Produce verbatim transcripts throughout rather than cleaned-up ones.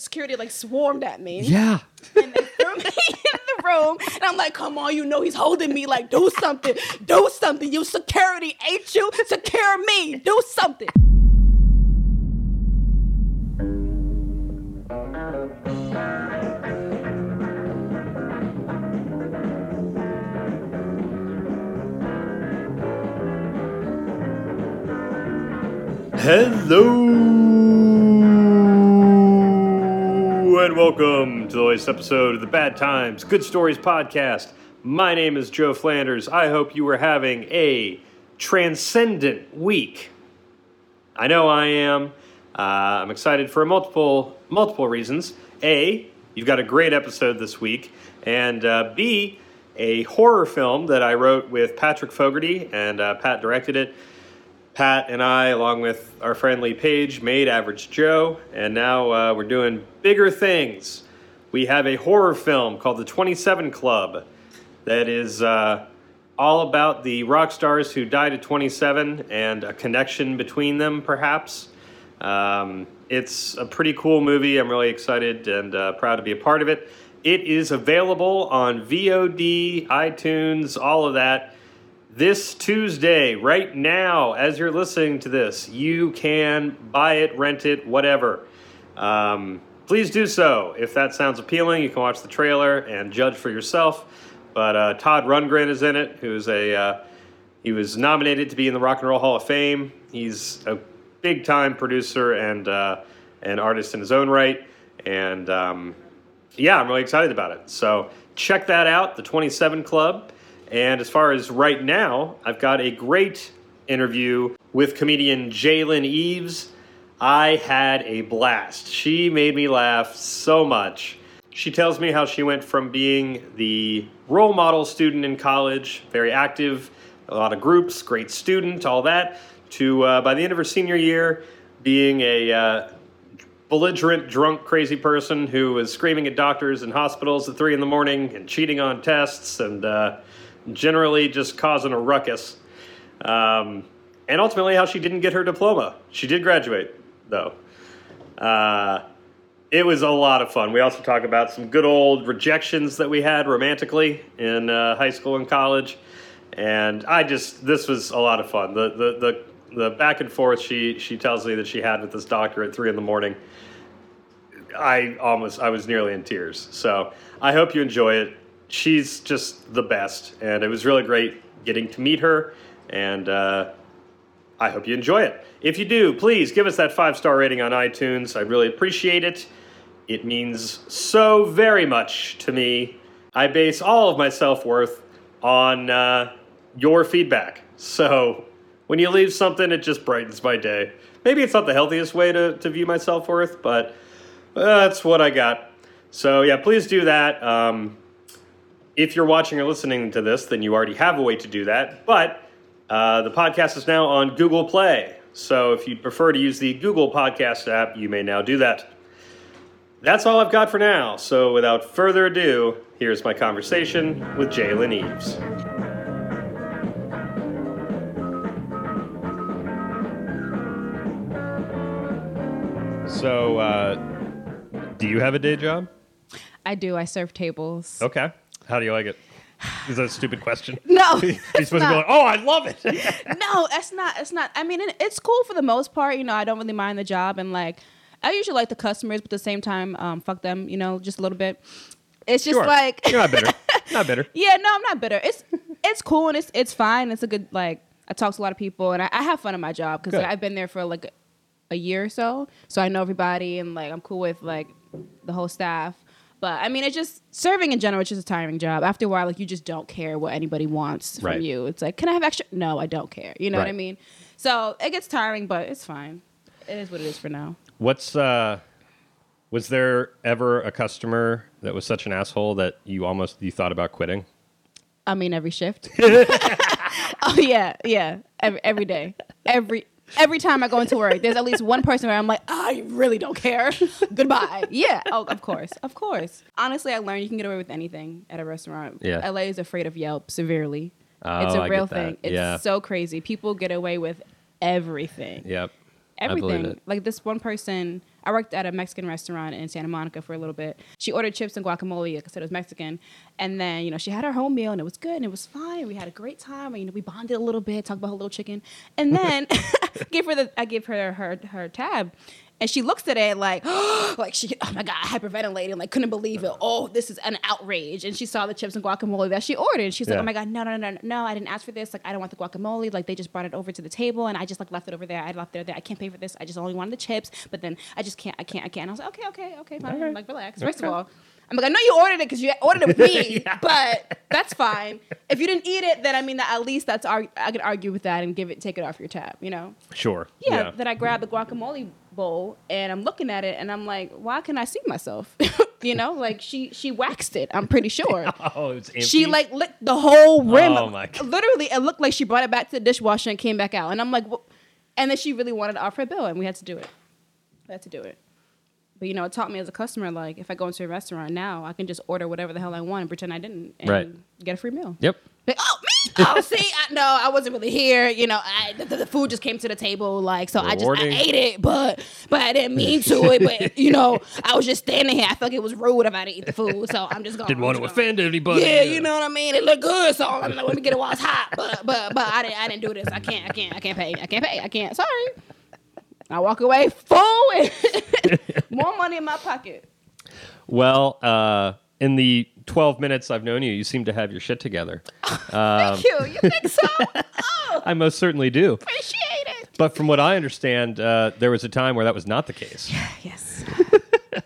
security like swarmed at me. Yeah. And they threw me in the room. And I'm like, come on, you know he's holding me. Like, do something. Do something. You security, ain't you? Secure me. Do something. Hello and welcome to the latest episode of the Bad Times Good Stories Podcast. My name is Joe Flanders. I hope you are having a transcendent week. I know I am. Uh, I'm excited for multiple multiple reasons. A, you've got a great episode this week, and uh, B, a horror film that I wrote with Patrick Fogarty, and uh, Pat directed it. Pat and I, along with our friendly Paige, made Average Joe, and now uh, we're doing bigger things. We have a horror film called The twenty-seven Club that is uh, all about the rock stars who died at twenty-seven and a connection between them, perhaps. Um, it's a pretty cool movie. I'm really excited and uh, proud to be a part of it. It is available on V O D, iTunes, all of that. This Tuesday, right now, as you're listening to this, you can buy it, rent it, whatever. Um, please do so. If that sounds appealing, you can watch the trailer and judge for yourself. But uh, Todd Rundgren is in it, who's a uh, he was nominated to be in the Rock and Roll Hall of Fame. He's a big-time producer and uh, an artist in his own right. And, um, yeah, I'm really excited about it. So check that out, The twenty-seven Club. And as far as right now, I've got a great interview with comedian Jaylen Eaves. I had a blast. She made me laugh so much. She tells me how she went from being the role model student in college, very active, a lot of groups, great student, all that, to uh, by the end of her senior year being a uh, belligerent, drunk, crazy person who was screaming at doctors and hospitals at three in the morning and cheating on tests and... Uh, generally just causing a ruckus, um, and ultimately how she didn't get her diploma. She did graduate, though. Uh, it was a lot of fun. We also talk about some good old rejections that we had romantically in uh, high school and college, and I just, this was a lot of fun. The the the, the back and forth she, she tells me that she had with this doctor at three in the morning, I almost, I was nearly in tears. So I hope you enjoy it. She's just the best, and it was really great getting to meet her, and uh, I hope you enjoy it. If you do, please give us that five-star rating on iTunes. I really appreciate it. It means so very much to me. I base all of my self-worth on uh, your feedback, so when you leave something, it just brightens my day. Maybe it's not the healthiest way to, to view my self-worth, but uh, that's what I got. So, yeah, please do that. Um... If you're watching or listening to this, then you already have a way to do that. But uh, the podcast is now on Google Play. So if you'd prefer to use the Google Podcast app, you may now do that. That's all I've got for now. So without further ado, here's my conversation with Jaylen Eaves. So uh, do you have a day job? I do. I serve tables. Okay. How do you like it? Is that a stupid question? No. You're supposed not. to be like, oh, I love it. No, that's not. It's not. I mean, it's cool for the most part. You know, I don't really mind the job. And like, I usually like the customers, but at the same time, um, fuck them, you know, just a little bit. It's just sure. like. You're not bitter. Not bitter. Yeah, no, I'm not bitter. It's it's cool and it's it's fine. It's a good, like, I talk to a lot of people and I, I have fun at my job because like, I've been there for like a year or so. So I know everybody and like, I'm cool with like the whole staff. But, I mean, it's just, serving in general, it's just a tiring job. After a while, like, you just don't care what anybody wants from right. you. It's like, can I have extra? No, I don't care. You know right. what I mean? So, it gets tiring, but it's fine. It is what it is for now. What's, uh, was there ever a customer that was such an asshole that you almost, you thought about quitting? I mean, every shift. Oh, yeah, yeah. Every, every day. Every Every time I go into work, there's at least one person where I'm like, oh, I really don't care. Goodbye. Yeah. Oh, of course. Of course. Honestly, I learned you can get away with anything at a restaurant. Yeah. L A is afraid of Yelp severely. Oh, it's a I real thing. It's yeah. so crazy. People get away with everything. Yep. Everything. I believe it. Like this one person I worked at a Mexican restaurant in Santa Monica for a little bit. She ordered chips and guacamole because it was Mexican. And then, you know, she had her home meal and it was good and it was fine. We had a great time. And, you know, we bonded a little bit, talked about her little chicken. And then I gave her the I gave her her, her tab. And she looks at it like, oh, like she, oh my God, hyperventilating, like couldn't believe it. Oh, this is an outrage. And she saw the chips and guacamole that she ordered. She's yeah. like, oh my God, no, no, no, no, no, I didn't ask for this. Like, I don't want the guacamole. Like, they just brought it over to the table and I just like left it over there. I left it there. I can't pay for this. I just only wanted the chips, but then I just can't, I can't, I can't. And I was like, okay, okay, okay, fine. Okay. Like, relax. First okay. of all, I'm like, I know you ordered it because you ordered it with me, yeah. but that's fine. If you didn't eat it, then I mean, at least that's arg- I could argue with that and give it, take it off your tab, you know? Sure. Yeah, yeah. Then I grabbed the guacamole bowl and I'm looking at it and I'm like, why can I see myself? You know, like she she waxed it, I'm pretty sure. Oh, it's empty. She like licked the whole rim. Oh my God. Literally, it looked like she brought it back to the dishwasher and came back out. And I'm like, well, and then she really wanted to offer a bill and we had to do it. We had to do it. But, you know, it taught me as a customer, like, if I go into a restaurant now, I can just order whatever the hell I want and pretend I didn't and right. get a free meal. Yep. Like, oh, me? Oh, see? I, no, I wasn't really here. You know, I, the, the food just came to the table, like, so Rewarding. I just I ate it, but but I didn't mean to it. But, you know, I was just standing here. I felt like it was rude if I didn't eat the food, so I'm just going to. Didn't want to offend anybody. Yeah, you know what I mean? It looked good, so I'm like, let me get it while it's hot. But, but, but I, didn't, I didn't do this. I can't, I can't, I can't pay. I can't pay. I can't. Sorry. I walk away full and more money in my pocket. Well, uh, in the twelve minutes I've known you, you seem to have your shit together. Um, Thank you. You think so? Oh, I most certainly do. Appreciate it. But from what I understand, uh, there was a time where that was not the case. Yeah, yes.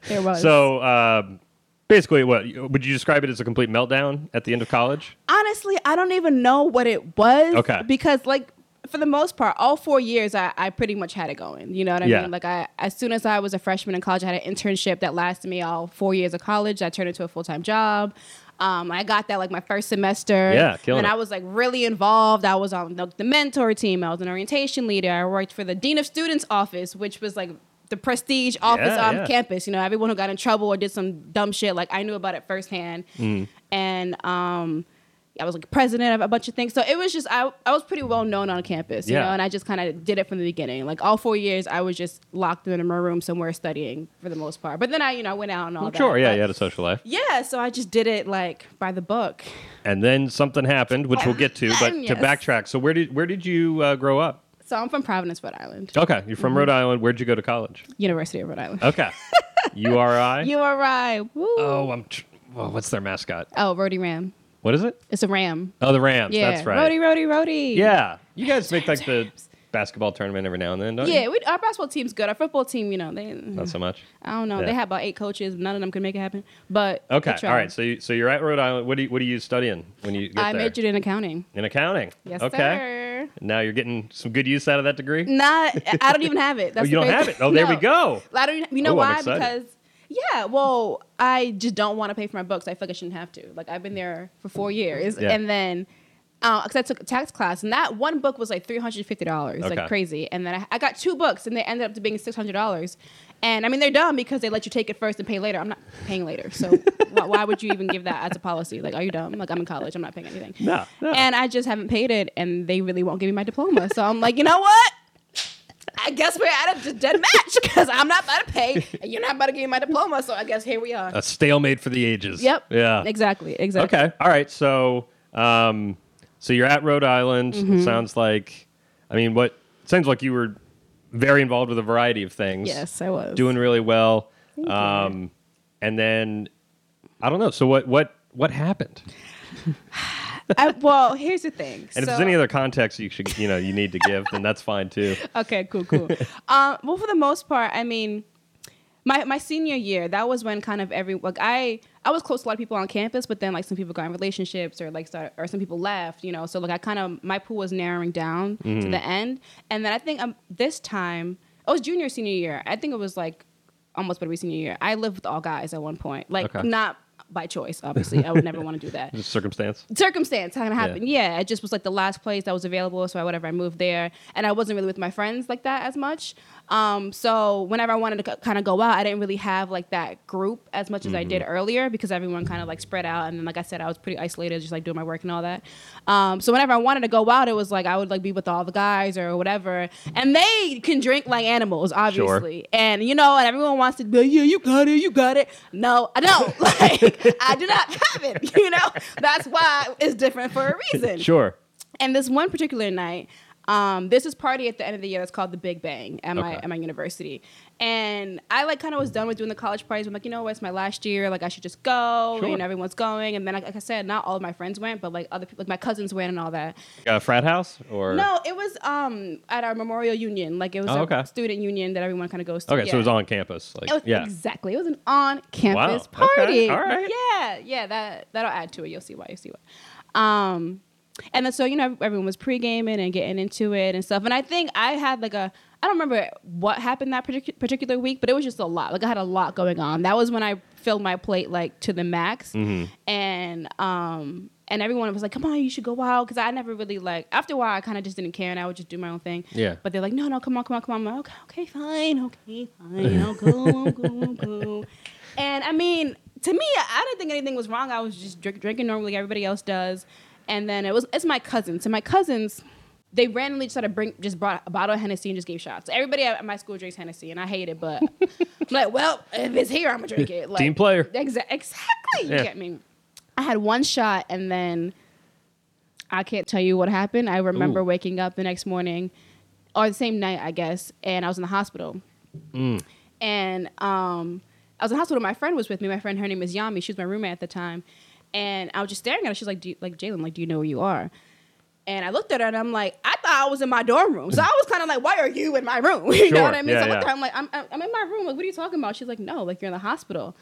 There was. So um, basically, what would you describe it as, a complete meltdown at the end of college? Honestly, I don't even know what it was. Okay. Because, like, for the most part, all four years, I, I pretty much had it going. You know what I yeah. mean? Like, I, as soon as I was a freshman in college, I had an internship that lasted me all four years of college. I turned into a full-time job. Um, I got that, like, my first semester. Yeah, killing And it. I was, like, really involved. I was on the, the mentor team. I was an orientation leader. I worked for the dean of students' office, which was, like, the prestige office yeah, on yeah. campus. You know, everyone who got in trouble or did some dumb shit, like, I knew about it firsthand. Mm. And... um I was like president of a bunch of things. So it was just, I I was pretty well known on campus, you yeah. know, and I just kind of did it from the beginning. Like all four years, I was just locked in my room somewhere studying for the most part. But then I, you know, I went out and all well, that. Sure, yeah, but, you had a social life. Yeah, so I just did it like by the book. And then something happened, which we'll get to, but yes. to backtrack. So where did where did you uh, grow up? So I'm from Providence, Rhode Island. Okay, you're from mm-hmm. Rhode Island. Where'd you go to college? University of Rhode Island. Okay. U R I? U R I, woo. Oh, I'm tr- oh, what's their mascot? Oh, Rhodey Ram. What is it? It's a ram. Oh, the Rams. Yeah. That's right. Rhodey, Rhodey, Rhodey. Yeah. You guys make like the basketball tournament every now and then, don't yeah, you? Yeah. We, our basketball team's good. Our football team, you know, they... Not so much? I don't know. Yeah. They have about eight coaches. None of them can make it happen. But... Okay. All right. So, you, so you're at Rhode Island. What do you, what are you studying when you get I there? I majored in accounting. In accounting? Yes, okay. sir. Now you're getting some good use out of that degree? Not... I don't even have it. That's oh, you don't have it? Oh, there no. we go. I don't, you know Ooh, why? Because... Yeah, well, I just don't want to pay for my books. I feel like I shouldn't have to. Like, I've been there for four years. Yeah. And then, because uh, I took a tax class, and that one book was like three hundred fifty dollars, okay. like crazy. And then I, I got two books, and they ended up to being six hundred dollars. And, I mean, they're dumb because they let you take it first and pay later. I'm not paying later. So why, why would you even give that as a policy? Like, are you dumb? Like, I'm in college. I'm not paying anything. No, no. And I just haven't paid it, and they really won't give me my diploma. So I'm like, you know what? I guess we're at a dead match because I'm not about to pay and you're not about to give me my diploma. So I guess here we are. A stalemate for the ages. Yep. Yeah. Exactly. Exactly. Okay. All right. So, um, so you're at Rhode Island. Mm-hmm. It sounds like, I mean, what it sounds like you were very involved with a variety of things. Yes, I was. Doing really well. Thank um, you. And then, I don't know. So what, what, what happened? I, well, here's the thing. And so, if there's any other context you should, you know, you need to give, then that's fine too. Okay, cool, cool. um, well, for the most part, I mean, my my senior year, that was when kind of every like I I was close to a lot of people on campus, but then like some people got in relationships or like started, or some people left, you know. So like I kind of my pool was narrowing down mm. to the end, and then I think um, this time it was junior senior year. I think it was like almost about to be senior year. I lived with all guys at one point, like okay. not. by choice, obviously. I would never want to do that. Just circumstance? Circumstance. How it happened. Yeah. yeah. It just was like the last place that was available. So I, whatever, I moved there. And I wasn't really with my friends like that as much. Um, so whenever I wanted to c- kind of go out, I didn't really have like that group as much as mm-hmm. I did earlier, because everyone kind of like spread out. And then, like I said, I was pretty isolated, just like doing my work and all that. Um, so whenever I wanted to go out, it was like I would like be with all the guys or whatever. And they can drink like animals, obviously. Sure. And, you know, and everyone wants to be like, yeah, you got it, you got it. No, I don't. Like, I do not have it, you know? That's why it's different for a reason. Sure. And this one particular night, Um, this is party at the end of the year that's called the Big Bang at my okay. at my university. And I like kind of was done with doing the college parties. I'm like, you know what, it's my last year, like I should just go. Sure. And everyone's going. And then like, like I said, not all of my friends went, but like other people, like my cousins went and all that. A frat house or no, it was um at our Memorial Union. Like it was oh, a okay. student union that everyone kinda goes to. Okay, yeah. So it was on campus. Like it was, yeah. Exactly. It was an on campus wow. party. Okay. All right. Yeah, yeah, that that'll add to it. You'll see why, you'll see why. Um And then, so, you know, everyone was pre-gaming and getting into it and stuff. And I think I had like a, I don't remember what happened that partic- particular week, but it was just a lot. Like I had a lot going on. That was when I filled my plate like to the max. Mm-hmm. And, um, and everyone was like, come on, you should go out. Cause I never really like, after a while, I kind of just didn't care and I would just do my own thing. Yeah. But they're like, no, no, come on, come on, come on. I'm like, okay, okay, fine. Okay, fine. I'll go, I'll go, I'll go. And I mean, to me, I didn't think anything was wrong. I was just drink- drinking normally like everybody else does. And then it was, it's my cousins. So my cousins, they randomly just, bring, just brought a bottle of Hennessy and just gave shots. Everybody at my school drinks Hennessy, and I hate it, but I'm like, well, if it's here, I'm going to drink it. Like, team player. Exa- exactly. Yeah. You get me. I had one shot, and then I can't tell you what happened. I remember Ooh. waking up the next morning, or the same night, I guess, and I was in the hospital. Mm. And um, I was in the hospital. My friend was with me. My friend, her name is Yami. She was my roommate at the time. And I was just staring at her. She's like, do you, like, Jaylen, like, do you know where you are? And I looked at her and I'm like, I thought I was in my dorm room. So I was kind of like, why are you in my room? You sure. know what I mean? Yeah, so I looked yeah. at her, I'm like, I'm, I'm in my room. Like, what are you talking about? She's like, no, like, you're in the hospital.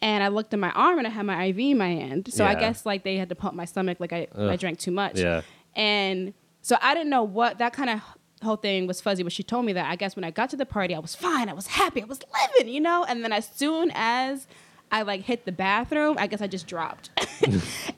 And I looked at my arm and I had my I V in my hand. So yeah. I guess, like, they had to pump my stomach. Like, I, I drank too much. Yeah. And so I didn't know what that kind of whole thing was fuzzy. But she told me that, I guess, when I got to the party, I was fine. I was happy. I was living, you know? And then as soon as I like hit the bathroom, I guess I just dropped.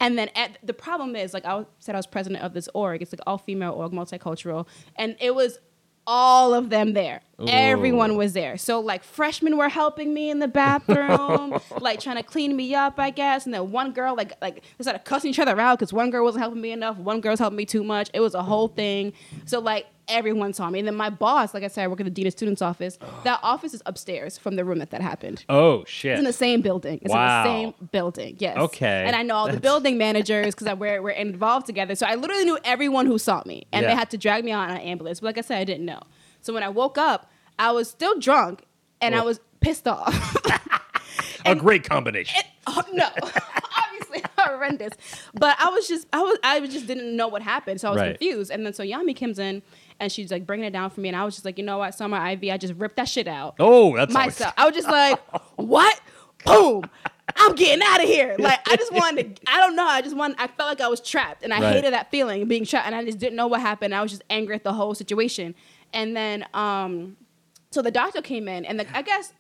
And then at, the problem is, like I said, I was president of this org. It's like all female org, multicultural. And it was all of them there. Ooh. Everyone was there. So like freshmen were helping me in the bathroom, like trying to clean me up, I guess. And then one girl, like, like they started cussing each other out because one girl wasn't helping me enough. One girl's helping me too much. It was a whole thing. So like everyone saw me. And then my boss, like I said, I work at the dean of students office. That office is upstairs from the room that that happened. Oh, shit. It's in the same building. It's wow. in the same building. Yes. Okay. And I know all That's... the building managers because we're, we're involved together. So I literally knew everyone who saw me. And yeah. they had to drag me out on an ambulance. But like I said, I didn't know. So when I woke up, I was still drunk and well. I was pissed off. A great combination. It, oh, no. Horrendous, but I was just I was I just didn't know what happened, so I was right. confused. And then so Yami comes in and she's like bringing it down for me, and I was just like, you know what? I saw my I V, I just ripped that shit out. Oh, that's myself. Always... I was just like, what? Boom! I'm getting out of here. Like I just wanted. To, I don't know. I just wanted. I felt like I was trapped, and I right. hated that feeling being trapped, and I just didn't know what happened. I was just angry at the whole situation. And then um, so the doctor came in, and the, I guess.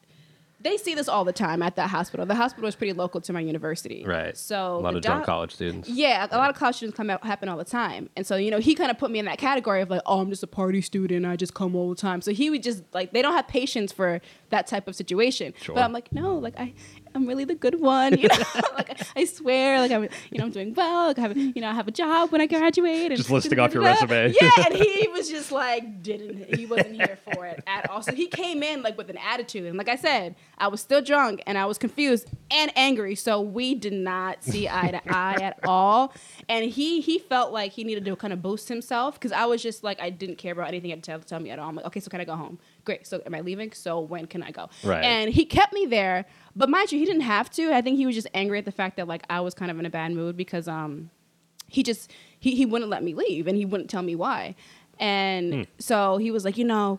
They see this all the time at that hospital. The hospital is pretty local to my university. Right. So a lot of doc- drunk college students. Yeah, a yeah. lot of college students come out, happen all the time. And so, you know, he kind of put me in that category of like, oh, I'm just a party student. I just come all the time. So he would just like, they don't have patience for that type of situation. Sure. But I'm like, no, like I, I'm really the good one. You know, like I, I swear, like I'm, you know, I'm doing well. Like I have, you know, I have a job when I graduate. And just listing off your resume. Yeah, and he was just like, didn't, he wasn't here for it at all. So he came in like with an attitude. And like I said, I was still drunk and I was confused and angry. So we did not see eye to eye at all. And he he felt like he needed to kind of boost himself because I was just like, I didn't care about anything he had to tell, tell me at all. I'm like, okay, so can I go home? Great. So am I leaving? So when can I go? Right. And he kept me there. But mind you, he didn't have to. I think he was just angry at the fact that like I was kind of in a bad mood because um he just, he, he wouldn't let me leave and he wouldn't tell me why. And mm. so he was like, you know,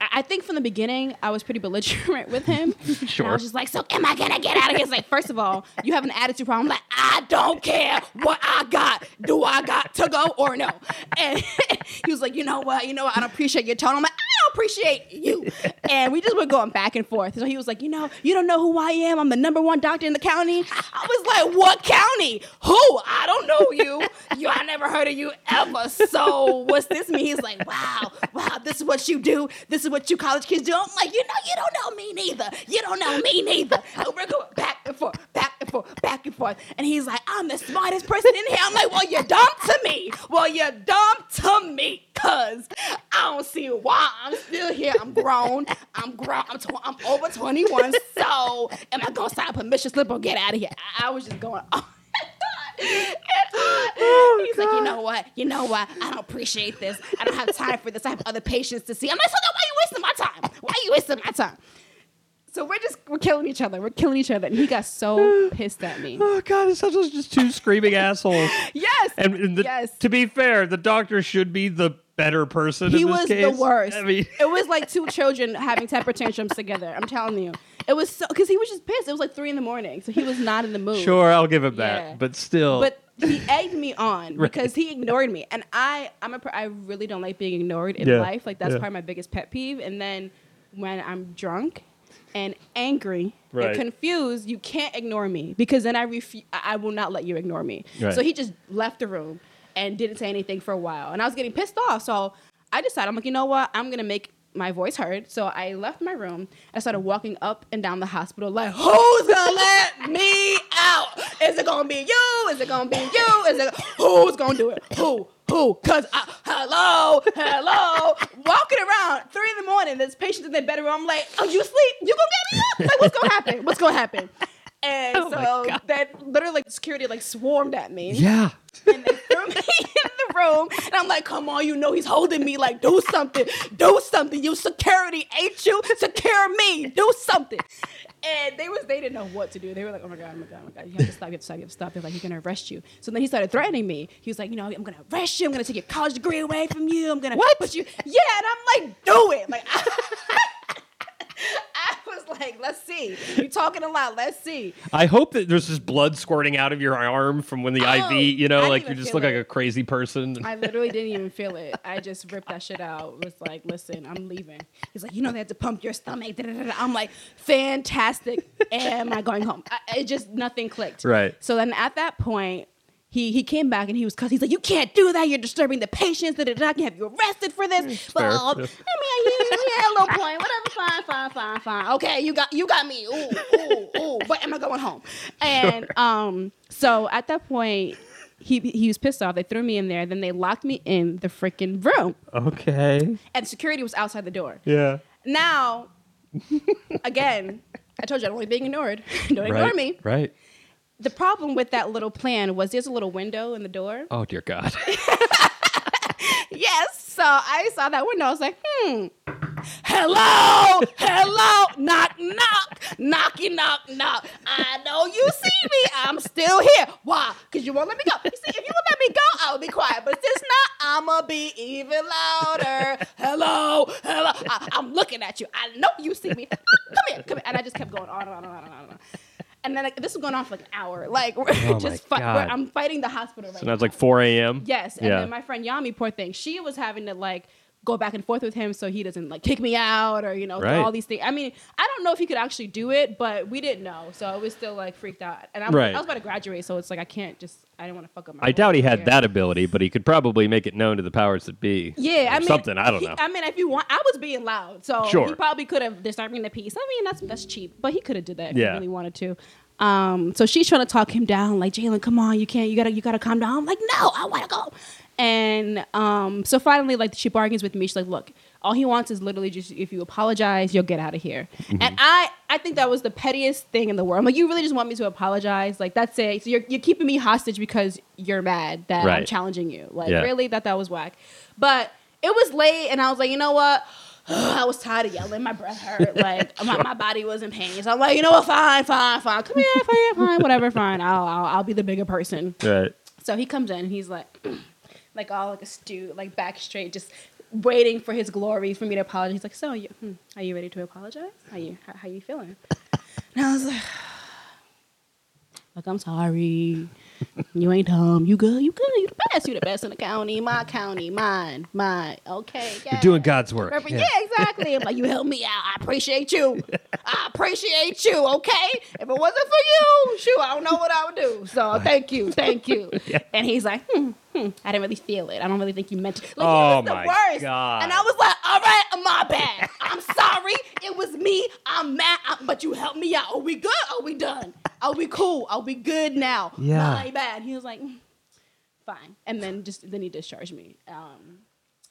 I think from the beginning, I was pretty belligerent with him. Sure. And I was just like, so am I going to get out of here? It's like, first of all, you have an attitude problem. Like, I don't care what I got. Do I got to go or no? And he was like, you know what? You know what? I don't appreciate your tone. I'm like, I appreciate you. And we just were going back and forth. So he was like, you know, you don't know who I am. I'm the number one doctor in the county. I was like, what county? Who? I don't know you. You, I never heard of you ever. So what's this mean? He's like, wow, wow, this is what you do. This is what you college kids do. I'm like, you know, you don't know me neither. You don't know me neither. And we're going back and forth, back and forth, back and forth. And he's like, I'm the smartest person in here. I'm like, well, you're dumb to me. Well, you're dumb to me, because I don't see why I'm still here. I'm grown. I'm grown. I'm, tw- I'm over twenty-one. So am I going to sign a permission slip or get out of here? I, I was just going on. Oh, he's God. Like, you know what? You know what? I don't appreciate this. I don't have time for this. I have other patients to see. I'm like, so then why are you wasting my time? Why are you wasting my time? So we're just, we're killing each other. We're killing each other. And he got so pissed at me. Oh, God. It sounds like just two screaming assholes. Yes. And the, yes. To be fair, the doctor should be the better person he in this case. He was the worst. I mean. It was like two children having temper tantrums together. I'm telling you. It was so, because he was just pissed. It was like three in the morning. So he was not in the mood. Sure, I'll give him that. Yeah. But still. But he egged me on because right. he ignored me. And I I'm a, I really don't like being ignored in yeah. life. Like, that's yeah. probably my biggest pet peeve. And then when I'm drunk and angry right. and confused, you can't ignore me, because then I refu- I will not let you ignore me. Right. So he just left the room and didn't say anything for a while. And I was getting pissed off. So I decided, I'm like, you know what? I'm going to make my voice heard. So I left my room. I started walking up and down the hospital like, who's gonna let me out? Is it gonna be you? Is it gonna be you? Is it who's gonna do it? Who? Who? Cause I, hello, hello. Walking around three in the morning, there's patients in their bedroom. I'm like, oh, you sleep? You gonna get me out? Like, what's gonna happen? What's gonna happen? And oh so that literally, like, security like swarmed at me. Yeah. And they threw me in the room. And I'm like, come on, you know he's holding me. Like, do something. Do something. You security, ain't you? Secure me. Do something. And they was they didn't know what to do. They were like, oh my God, oh my God, oh my God. You have to stop, you have to stop, you have to stop. They're like, he's gonna arrest you. So then he started threatening me. He was like, you know, I'm gonna arrest you, I'm gonna take your college degree away from you, I'm gonna what? Put you yeah, and I'm like, do it. Like I- I was like, let's see. You're talking a lot. Let's see. I hope that there's just blood squirting out of your arm from when the oh, I V, you know, like you just look it. Like a crazy person. I literally didn't even feel it. I just ripped that shit out. It was like, listen, I'm leaving. He's like, you know, they had to pump your stomach. I'm like, fantastic. Am I going home? I, it just, nothing clicked. Right. So then at that point, He he came back and he was cussing. He's like, you can't do that. You're disturbing the patients. I can have you arrested for this. But yeah. I mean, yeah, yeah, a little point. Whatever. Fine, fine, fine, fine. Okay, you got you got me. Ooh, ooh, ooh. But am I going home? And sure. um, so at that point, he he was pissed off. They threw me in there. Then they locked me in the freaking room. Okay. And security was outside the door. Yeah. Now, again, I told you I don't like being ignored. Don't ignore right, me. Right. The problem with that little plan was there's a little window in the door. Oh, dear God. Yes. So I saw that window. I was like, hmm. Hello. Hello. Knock, knock. Knocky, knock, knock. I know you see me. I'm still here. Why? Because you won't let me go. You see, if you won't let me go, I'll be quiet. But if it's not, I'm going to be even louder. Hello. Hello. I- I'm looking at you. I know you see me. Come here. Come here. And I just kept going on and on and on and on and on. And then like, this was going on for like an hour. Like, we're oh just fi- we're, I'm fighting the hospital right so now. So it's like four a.m.? Yes. And yeah. then my friend Yami, poor thing, she was having to like go back and forth with him so he doesn't like kick me out or, you know, right. all these things. I mean, I don't know if he could actually do it, but we didn't know. So it was still like freaked out. And I'm, right. I was about to graduate, so it's like I can't just, I didn't want to fuck up my I doubt he had here. That ability, but he could probably make it known to the powers that be. Yeah, I mean. Something, I don't he, know. I mean, if you want, I was being loud, so sure. he probably could have disturbing the peace. I mean, that's that's cheap, but he could have did that if yeah. he really wanted to. Um, so she's trying to talk him down, like, Jaylen, come on, you can't, you gotta, you gotta calm down. I'm like, no, I want to go. And um, so finally, like, she bargains with me. She's like, look, all he wants is literally just if you apologize, you'll get out of here. Mm-hmm. And I, I think that was the pettiest thing in the world. I'm like, you really just want me to apologize? Like, that's it. So you're you're keeping me hostage because you're mad that right. I'm challenging you. Like, yeah. really? That that was whack. But it was late, and I was like, you know what? I was tired of yelling. My breath hurt. Like, sure. my, my body was in pain. So I'm like, you know what? Fine, fine, fine. Come here, fine, fine, whatever, fine. I'll, I'll, I'll be the bigger person. Right. So he comes in, and he's like... like all like a stew, like back straight, just waiting for his glory for me to apologize. He's like, so are you, hmm, are you ready to apologize? How you how, how you feeling? And I was like, like, I'm sorry. You ain't home. You good. You good. You the best. You the best in the county. My county. Mine. Mine. Okay. Yeah. You're doing God's work. Yeah, yeah exactly. I'm like, you helped me out. I appreciate you. I appreciate you. Okay. If it wasn't for you, shoot, I don't know what I would do. So thank you. Thank you. Yeah. And he's like, hmm. Hmm, I didn't really feel it. I don't really think you meant it. Like, oh, it was the my worst. God. And I was like, all right, my bad. I'm sorry. It was me. I'm mad. I'm, but you helped me out. Are we good? Are we done? Are we cool? Are we good now? Yeah. My bad. He was like, fine. And then just then he discharged me. Um,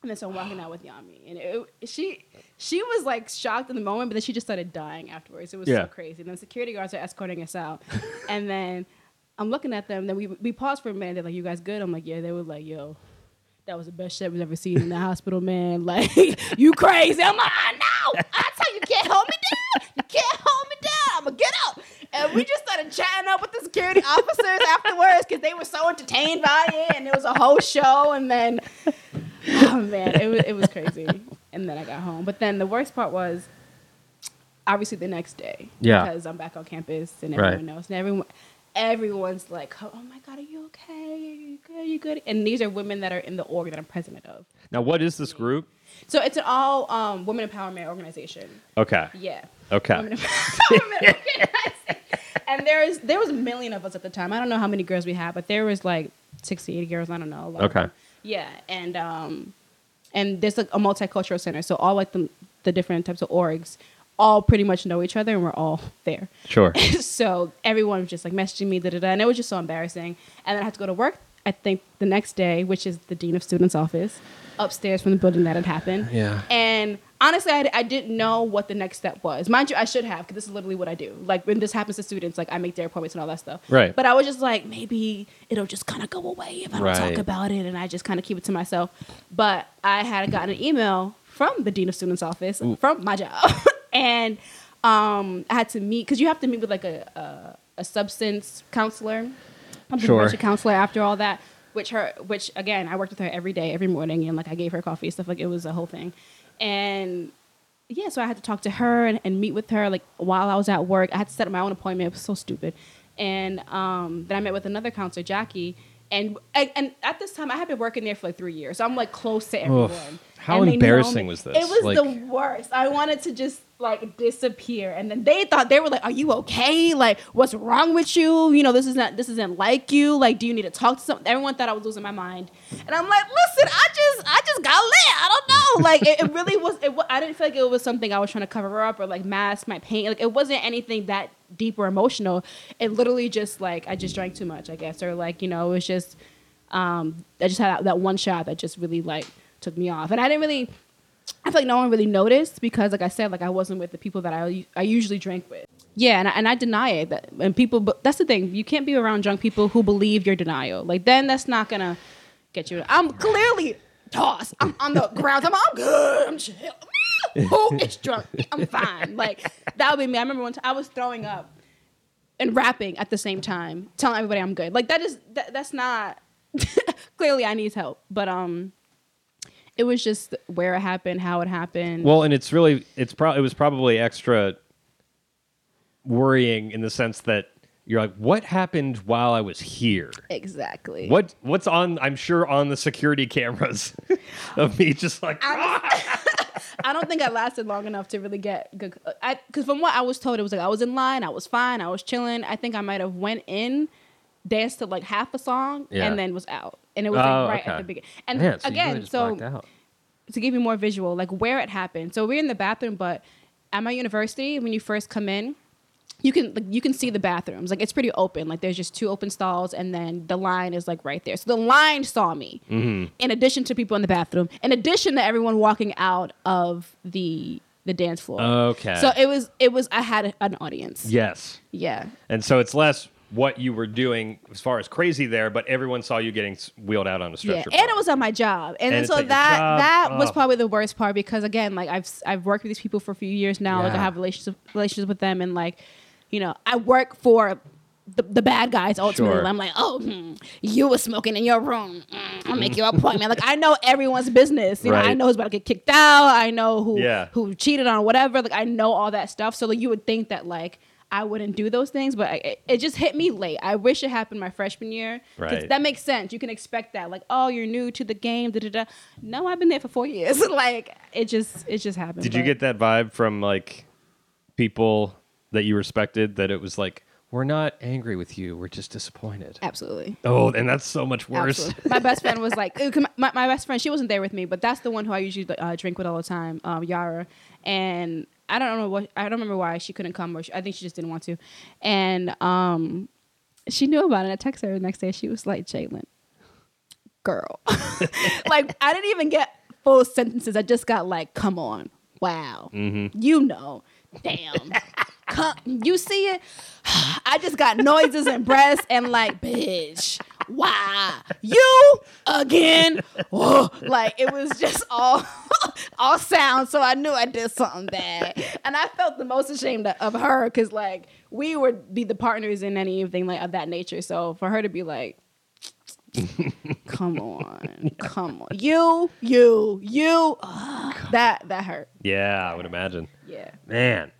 and then so I'm walking out with Yami. And it, it, she she was like shocked in the moment, but then she just started dying afterwards. It was yeah. so crazy. And then security guards are escorting us out. And then I'm looking at them. Then we we paused for a minute. They're like, "You guys good?" I'm like, "Yeah." They were like, "Yo, that was the best shit we've ever seen in the hospital, man. Like, you crazy?" I'm like, "I know. I tell you, you can't hold me down. You can't hold me down. But get up." And we just started chatting up with the security officers afterwards because they were so entertained by it, and it was a whole show. And then, oh man, it was it was crazy. And then I got home. But then the worst part was, obviously, the next day. Yeah. Because I'm back on campus and everyone knows, and everyone. Everyone's like, oh my God, are you okay? Are you good? Are you good? And these are women that are in the org that I'm president of. Now, what is this group? So it's an all um, women empowerment organization. Okay. Yeah. Okay. Women empowerment organization. And there is there was a million of us at the time. I don't know how many girls we had, but there was like sixty, eighty girls. I don't know. Okay. Yeah, and um, and there's like a multicultural center, so all like the the different types of orgs. All pretty much know each other and we're all there. Sure. So everyone was just like messaging me, da da da, and it was just so embarrassing. And then I had to go to work, I think the next day, which is the dean of students' office, upstairs from the building that had happened. Yeah. And honestly, I, I didn't know what the next step was. Mind you, I should have, because this is literally what I do. Like when this happens to students, like I make their appointments and all that stuff. Right. But I was just like, maybe it'll just kind of go away if I don't right. talk about it, and I just kind of keep it to myself. But I had gotten an email from the dean of students' office, Ooh. From my job. And um, I had to meet, because you have to meet with like a a, a substance counselor, I'm sure. a counselor after all that, which her, which again, I worked with her every day, every morning, and like I gave her coffee and stuff, like it was a whole thing. And yeah, so I had to talk to her and, and meet with her like while I was at work. I had to set up my own appointment. It was so stupid. And um, then I met with another counselor, Jackie, and and at this time I had been working there for like three years, so I'm like close to everyone. Oof. How and embarrassing was this? It was like, the worst. I wanted to just like disappear, and then they thought they were like, "Are you okay? Like, what's wrong with you? You know, this is not this isn't like you. Like, do you need to talk to someone?" Everyone thought I was losing my mind, and I'm like, "Listen, I just I just got lit. I don't know. Like, it, it really was. It I didn't feel like it was something I was trying to cover up or like mask my pain. Like, it wasn't anything that deep or emotional. It literally just like I just drank too much, I guess, or like you know, it was just um, I just had that one shot that just really like." took me off, and I didn't really I feel like no one really noticed because like I said, like I wasn't with the people that I, I usually drank with. Yeah, and I, and I deny it that, and people, but that's the thing, you can't be around drunk people who believe your denial, like then that's not gonna get you. I'm clearly tossed, I'm on the ground, I'm, I'm good, I'm chill, who is drunk, I'm fine, like that would be me. I remember one time I was throwing up and rapping at the same time, telling everybody I'm good, like that is that, that's not clearly I need help, but um it was just where it happened, how it happened. Well, and it's really, it's pro- it was probably extra worrying in the sense that you're like, what happened while I was here? Exactly. What What's on, I'm sure, on the security cameras of me just like, ah! I don't think I lasted long enough to really get good. Because from what I was told, it was like I was in line, I was fine, I was chilling. I think I might have went in, danced to like half a song, yeah. and then was out. And it was oh, like right okay. at the beginning. And Man, so again, so to give you more visual, like where it happened. So we're in the bathroom, but at my university, when you first come in, you can like, you can see the bathrooms. Like it's pretty open. Like there's just two open stalls, and then the line is like right there. So the line saw me. Mm-hmm. In addition to people in the bathroom, in addition to everyone walking out of the the dance floor. Okay. So it was it was I had an audience. Yes. Yeah. And so it's less what you were doing as far as crazy there, but everyone saw you getting wheeled out on a stretcher. Yeah, and it was at my job, and, and so that that oh. was probably the worst part because again, like I've I've worked with these people for a few years now, yeah. like I have relationships relationships with them, and like you know, I work for the, the bad guys ultimately. Sure. I'm like, oh, mm, you were smoking in your room. Mm, I'll make your appointment. Like I know everyone's business. You right. know, I know who's about to get kicked out. I know who yeah. who cheated on whatever. Like I know all that stuff. So like you would think that like. I wouldn't do those things, but I, it, it just hit me late. I wish it happened my freshman year. Right. That makes sense. You can expect that. Like, oh, you're new to the game. Da, da, da. No, I've been there for four years. Like, it just it just happened. Did but. you get that vibe from, like, people that you respected that it was like, we're not angry with you, we're just disappointed? Absolutely. Oh, and that's so much worse. Absolutely. My best friend was like, my, my best friend, she wasn't there with me, but that's the one who I usually uh, drink with all the time, um, Yara. And... I don't know what I don't remember why she couldn't come, or she, I think she just didn't want to. And um, she knew about it. I texted her the next day. She was like, "Jaylen, girl," like I didn't even get full sentences. I just got like, "Come on, wow, mm-hmm. you know, damn, come, you see it." I just got noises and breaths and like, "Bitch, why you again?" Whoa. Like it was just all. all sound, so I knew I did something bad. And I felt the most ashamed of her because, like, we would be the partners in anything like of that nature. So for her to be like, come on, come on. You, you, you. Uh, that that hurt. Yeah, I would imagine. Yeah. Man.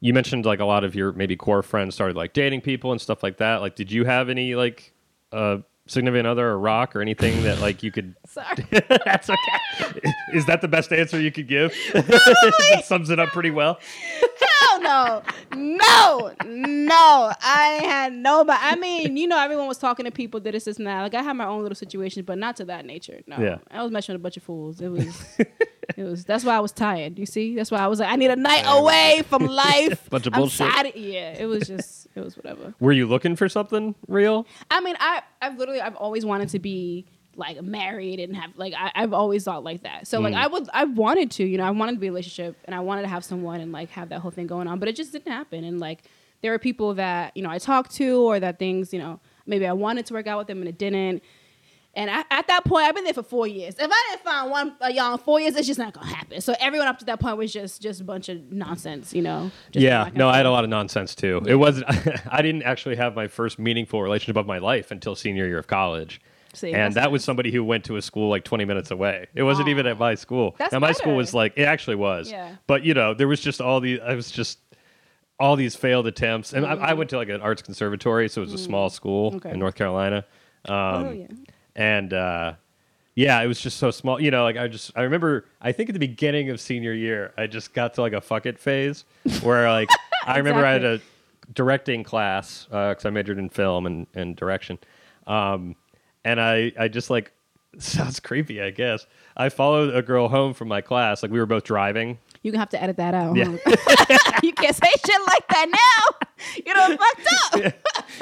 You mentioned, like, a lot of your maybe core friends started, like, dating people and stuff like that. Like, did you have any, like, uh, significant other or rock or anything that like you could sorry that's okay is that the best answer you could give? That sums it up pretty well. Hell no. no no I had no, but I mean, you know, everyone was talking to people that it's just now like I had my own little situations, but not to that nature. No yeah. I was messing with a bunch of fools. It was it was that's why I was tired, you see. That's why I was like, I need a night away from life. Bunch of bullshit. I'm tired. Yeah, it was just it was whatever. Were you looking for something real? I mean, I, I've literally, I've always wanted to be like married and have like, I, I've always thought like that. So mm. like I would, I wanted to, you know, I wanted to be in a relationship and I wanted to have someone and like have that whole thing going on, but it just didn't happen. And like, there were people that, you know, I talked to or that things, you know, maybe I wanted to work out with them and it didn't. And I, at that point, I've been there for four years. If I didn't find one uh, y'all in four years, it's just not gonna happen. So everyone up to that point was just just a bunch of nonsense, you know. Just yeah, no, I had a lot of nonsense too. Yeah. It wasn't. I didn't actually have my first meaningful relationship of my life until senior year of college. See, and that nice. was somebody who went to a school like twenty minutes away. It wasn't Aww. even at my school. That's now my better. school was like it actually was. Yeah. But you know, there was just all these. I was just. all these failed attempts, and mm-hmm. I, I went to like an arts conservatory, so it was mm-hmm. a small school okay. in North Carolina. Um, oh yeah. And, uh, yeah, it was just so small, you know, like I just, I remember, I think at the beginning of senior year, I just got to like a fuck it phase where like, I remember exactly. I had a directing class, uh, cause I majored in film and, and direction. Um, and I, I just like, sounds creepy, I guess. I followed a girl home from my class. Like we were both driving. You're gonna have to edit that out. Yeah. Huh? You can't say shit like that now. You know, fucked up.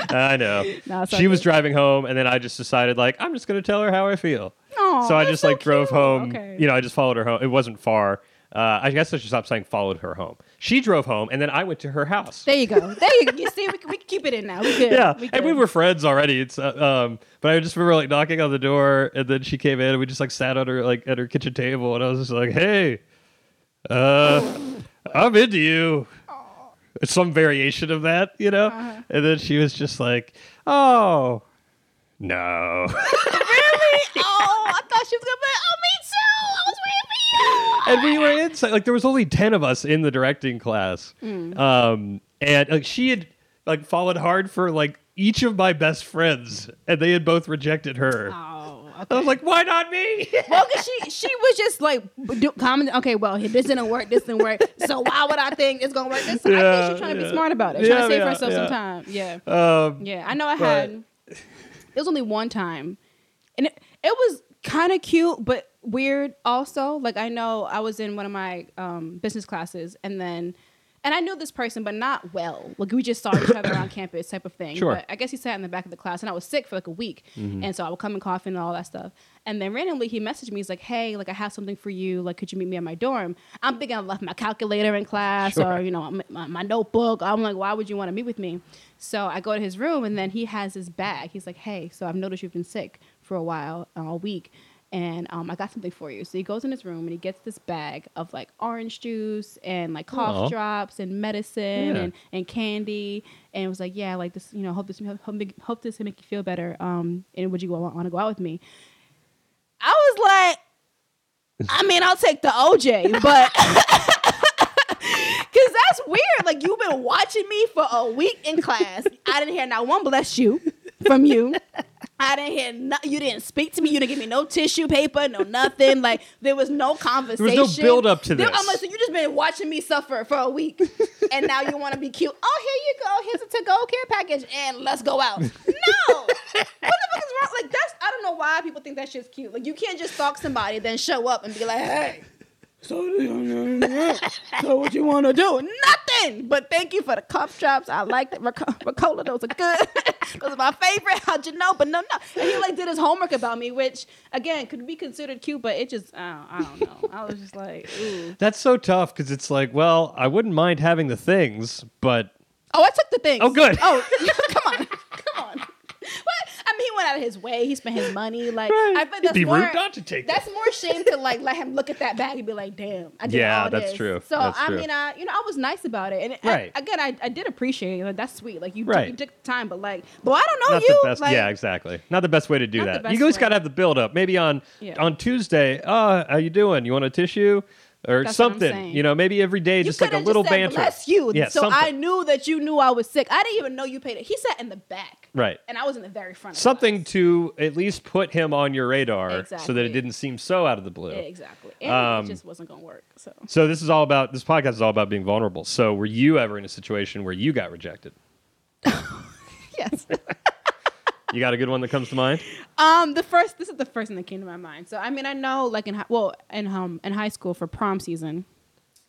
Yeah. I know. No, she was driving home, and then I just decided, like, I'm just gonna tell her how I feel. Aww, so I just so like cute. drove home. Okay. You know, I just followed her home. It wasn't far. Uh, I guess I should stop saying followed her home. She drove home, and then I went to her house. There you go. There you, you see, we can, we can keep it in now. We could. Yeah, we could. And we were friends already. It's uh, um, but I just remember like knocking on the door, and then she came in, and we just like sat on her like at her kitchen table, and I was just like, hey, uh, I'm into you. Some variation of that, you know. Uh-huh. And then she was just like, oh, no. Really? Oh, I thought she was gonna be like, oh, me too. I was waiting for you. And we were inside. Like there was only ten of us in the directing class. Mm. Um, and like she had like fallen hard for like each of my best friends, and they had both rejected her. Oh. Okay. I was like, why not me? Well, because she, she was just like, do, comment, okay, well, this didn't work, this didn't work, so why would I think it's going to work this time? Yeah, I think she's trying yeah. to be smart about it, yeah, trying to save yeah, herself yeah. some time. Yeah. Um, yeah, I know I had, but... it was only one time, and it, it was kind of cute, but weird also. Like, I know I was in one of my um, business classes, and then, and I knew this person, but not well. Like, we just saw each other on campus type of thing. Sure. But I guess he sat in the back of the class, and I was sick for like a week. Mm-hmm. And so I would come in coughing and all that stuff. And then randomly he messaged me. He's like, hey, like, I have something for you. Like, could you meet me at my dorm? I'm thinking I left my calculator in class sure. or, you know, my, my notebook. I'm like, why would you want to meet with me? So I go to his room, and then he has his bag. He's like, hey, so I've noticed you've been sick for a while, all week. And um, I got something for you. So he goes in his room and he gets this bag of like orange juice and like cough Aww. drops and medicine yeah. and, and candy. And it was like, yeah, like this, you know, hope this hope, hope this can make you feel better. Um, and would you want to go out with me? I was like, I mean, I'll take the O J, but because that that's weird. Like, you've been watching me for a week in class. I didn't hear not one bless you from you. I didn't hear no, you didn't speak to me. You didn't give me no tissue paper, no nothing. Like, there was no conversation. There was no build up to there, this. I'm like, so you just been watching me suffer for a week, and now you want to be cute? Oh, here you go. Here's a to-go care package, and let's go out. No, what the fuck is wrong? Like, that's I don't know why people think that shit's cute. Like, you can't just stalk somebody, then show up and be like, hey. So, so what you want to do? Nothing. But thank you for the cup drops. I like that. Ricola, those are good. Those are my favorite. How'd you know? But no, no. And he like did his homework about me, which again could be considered cute, but it just I don't, I don't know. I was just like, ooh. That's so tough because it's like, well, I wouldn't mind having the things, but oh, I took the things. Oh, good. Oh, come on, come on. What? I mean, he went out of his way. He spent his money. Like, right. I think that's be more. Rude not to take that's that. More shame to like let him look at that bag and be like, "Damn, I did yeah, all this." Yeah, that's true. So that's I true. mean, I you know I was nice about it, and right. I, again, I, I did appreciate it. Like, that's sweet. Like you, right. did, you took the time, but like, but I don't know not you. The best, like, yeah, exactly. Not the best way to do that. You always got to have the build up. Maybe on yeah. on Tuesday. Oh, how you doing? You want a tissue? Or that's something, you know, maybe every day, you just like a little just said, banter. Bless you. Yeah, so something. I knew that you knew I was sick. I didn't even know you paid it. He sat in the back. Right. And I was in the very front. Something to at least put him on your radar exactly. so that it didn't seem so out of the blue. Yeah, exactly. And um, it just wasn't going to work. So. so this is all about, this podcast is all about being vulnerable. So were you ever in a situation where you got rejected? Yes. You got a good one that comes to mind? Um, the first, this is the first thing that came to my mind. So, I mean, I know, like, in well, in um, in high school for prom season,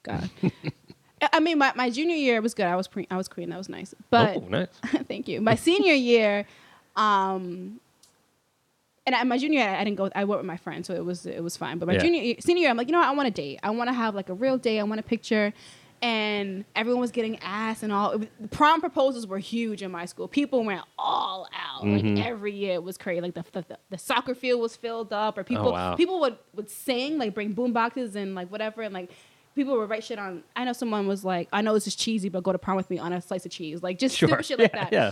God, I mean, my, my junior year was good. I was pre, I was queen. That was nice. But oh, nice. Thank you. My senior year, um, and I, my junior year, I didn't go. I went with my friend, so it was it was fine. But my yeah. junior senior year, I'm like, you know what? I want a date. I want to have like a real date. I want a picture. And everyone was getting ass and all. It was, the prom proposals were huge in my school. People went all out. Mm-hmm. Like every year it was crazy. Like the the, the soccer field was filled up, or people oh, wow. people would, would sing, like bring boom boxes and like whatever, and like people would write shit on. I know someone was like, I know this is cheesy, but go to prom with me on a slice of cheese, like just sure. stupid shit yeah, like that. Yeah.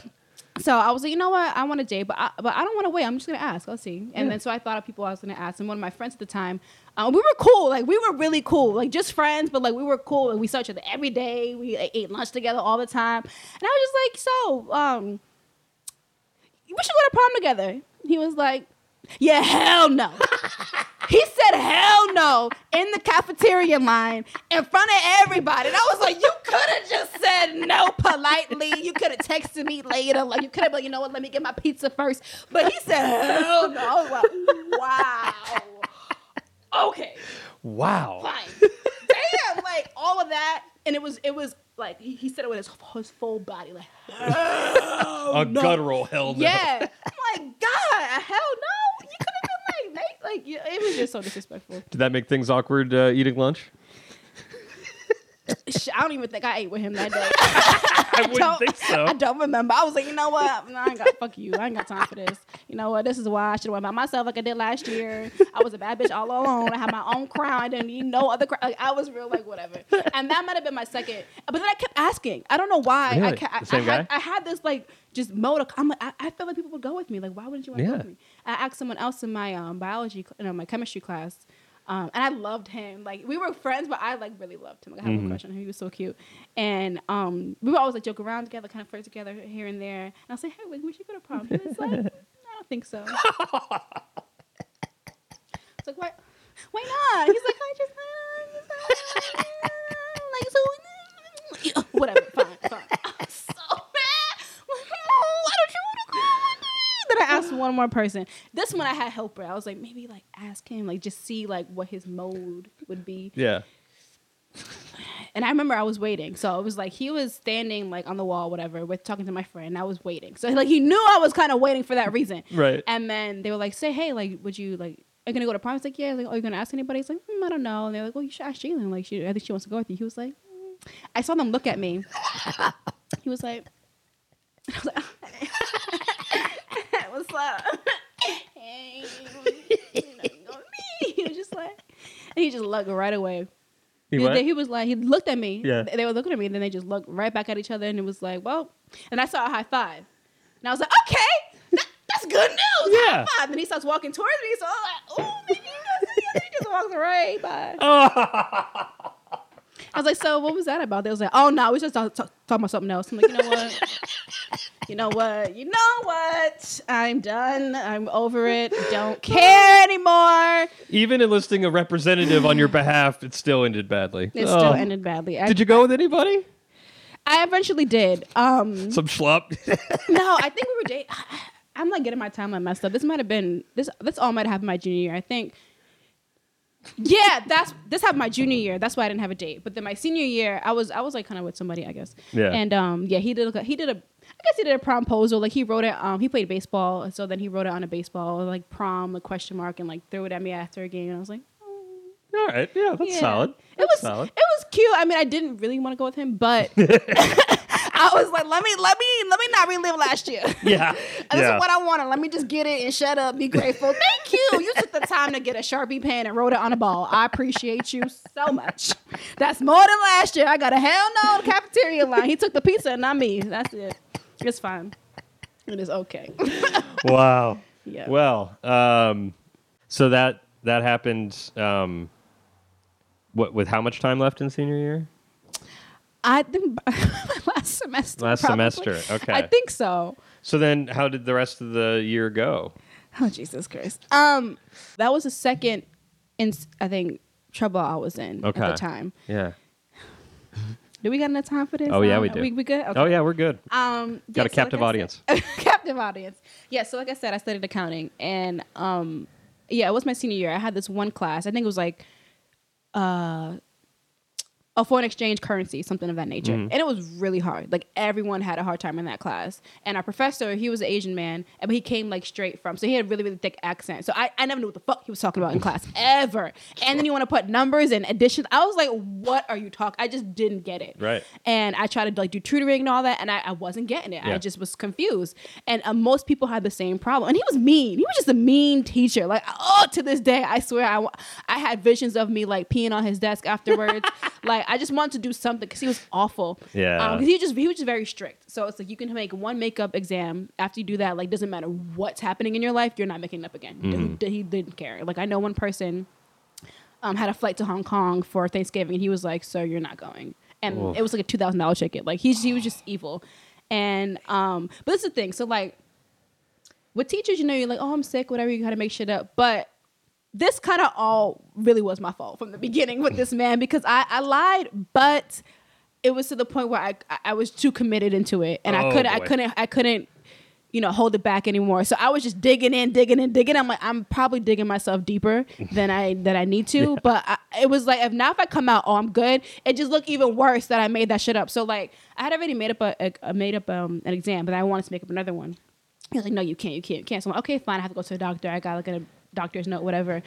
So I was like, you know what? I want a date, but I, but I don't want to wait. I'm just going to ask. I'll see. And yeah. then so I thought of people I was going to ask. And one of my friends at the time, uh, we were cool. Like, we were really cool. Like, just friends, but, like, we were cool. Like, we saw each other every day. We like, ate lunch together all the time. And I was just like, so, um, we should go to prom together. He was like, yeah, hell no. He said, hell no, in the cafeteria line, in front of everybody. And I was like, you could have just said no politely. You could have texted me later. Like, you could have been like, you know what, let me get my pizza first. But he said, hell no. I was like, wow. Okay. Wow. Fine. Damn, like, all of that. And it was, it was like, he, he said it with his, his full body. Like, hell A no. guttural hell no. Yeah. I'm like, God, hell no. You could have Like, it was just so disrespectful. Did that make things awkward uh, eating lunch? I don't even think I ate with him that day. I, I wouldn't think so. I don't remember. I was like, you know what? No, I ain't got, fuck you. I ain't got time for this. You know what? This is why I should have went by myself like I did last year. I was a bad bitch all alone. I had my own crown. I didn't need no other crown. Like, I was real like, whatever. And that might have been my second. But then I kept asking. I don't know why. Really? I, ca- the same I, I, had, guy? I had this like, just mode. Of, I'm like, I, I felt like people would go with me. Like, why wouldn't you want to yeah. go with me? I asked someone else in my um, biology, you know, my chemistry class. Um, and I loved him. Like, we were friends, but I, like, really loved him. Like, I had mm-hmm. a crush on him. He was so cute. And um, we would always, like, joke around together, kind of flirt together here and there. And I was like, hey, like, we should go to prom. He was like, I don't think so. It's like, why, why not? He's like, I just, uh, like, so, whatever, fine, fine. I'm so mad. Like, oh, why don't you want to go? Then I asked one more person. This one I had helper. I was like, maybe like ask him, like just see like what his mode would be. Yeah. And I remember I was waiting. So it was like he was standing like on the wall, whatever, with talking to my friend. And I was waiting. So like he knew I was kind of waiting for that reason. Right. And then they were like, say, hey, like, would you like are you gonna go to prom? I was like, yeah. I was like, oh, you gonna ask anybody? He's like, mm, I don't know. And they're like, well, you should ask Jaylen. Like, she, I think she wants to go with you. He was like, mm. I saw them look at me. He was like, I was like. What's up? Hey, you know me. He was just like, and he just looked right away. He, he, he was like, he looked at me. Yeah. They were looking at me, and then they just looked right back at each other, and it was like, well. And I saw a high five, and I was like, okay, that, that's good news. Yeah. High five. And he starts walking towards me, so I was like, oh, maybe he just walks right by. Oh. I was like, so what was that about? They was like, oh no, we just talk, talk, talking about something else. I'm like, you know what? you know what? You know what? I'm done. I'm over it. Don't care anymore. Even enlisting a representative on your behalf, it still ended badly. It oh. still ended badly. I, did you go with anybody? I eventually did. Um, Some schlop. No, I think we were dating. I'm like getting my timeline messed up. This might have been this. This all might have happened my junior year, I think. Yeah, that's this happened my junior year. That's why I didn't have a date. But then my senior year, I was I was like kind of with somebody, I guess. Yeah. And um, yeah, he did. A, he did a. I guess he did a promposal. Like he wrote it. Um, he played baseball, so then he wrote it on a baseball like prom, a question mark, and like threw it at me after a game. And I was like, oh. All right, yeah, that's yeah. solid. That's it was solid. It was cute. I mean, I didn't really want to go with him, but. I was like, let me, let me, let me not relive last year. Yeah. This yeah. is what I wanted. Let me just get it and shut up. Be grateful. Thank you. You took the time to get a Sharpie pen and wrote it on a ball. I appreciate you so much. That's more than last year. I got a hell no cafeteria line. He took the pizza and not me. That's it. It's fine. It is okay. Wow. Yeah. Well, um, so that, that happened, um, what, with how much time left in senior year? I think last semester. Last probably. semester, okay. I think so. So then, how did the rest of the year go? Oh Jesus Christ! Um, that was the second, in I think, trouble I was in okay. at the time. Yeah. Do we got enough time for this? Oh yeah, um, we do. We, we good? Okay. Oh yeah, we're good. Um, got yeah, a so captive like audience. Said, captive audience. Yeah. So like I said, I studied accounting, and um, yeah, it was my senior year. I had this one class. I think it was like, uh. a foreign exchange currency, something of that nature. Mm. And it was really hard. Like, everyone had a hard time in that class. And our professor, he was an Asian man, but he came, like, straight from. So he had a really, really thick accent. So I, I never knew what the fuck he was talking about in class, ever. And then you want to put numbers and additions. I was like, what are you talking? I just didn't get it. Right. And I tried to, like, do tutoring and all that, and I, I wasn't getting it. Yeah. I just was confused. And uh, most people had the same problem. And he was mean. He was just a mean teacher. Like, oh, to this day, I swear, I, I had visions of me, like, peeing on his desk afterwards. Like, I just wanted to do something because he was awful. Yeah. Um, he just he was just very strict. So it's like you can make one makeup exam. After you do that, like doesn't matter what's happening in your life, you're not making it up again. Mm. He, he didn't care. Like I know one person um, had a flight to Hong Kong for Thanksgiving, and he was like, "Sir, you're not going." And Ooh. It was like a two thousand dollar ticket. Like he he was just evil. And um, but that's the thing. So like with teachers, you know, you're like, "Oh, I'm sick," whatever. You gotta make shit up, but. This kind of all really was my fault from the beginning with this man because I, I lied, but it was to the point where I I was too committed into it and oh I couldn't boy. I couldn't I couldn't you know hold it back anymore. So I was just digging in, digging in, digging. I'm like I'm probably digging myself deeper than I than I need to. Yeah. But I, it was like if now if I come out, oh I'm good. It just looked even worse that I made that shit up. So like I had already made up a, a, a made up um, an exam, but I wanted to make up another one. He was like, no, you can't, you can't, you can't. So I'm like, okay, fine. I have to go to the doctor. I got like a doctor's note, whatever.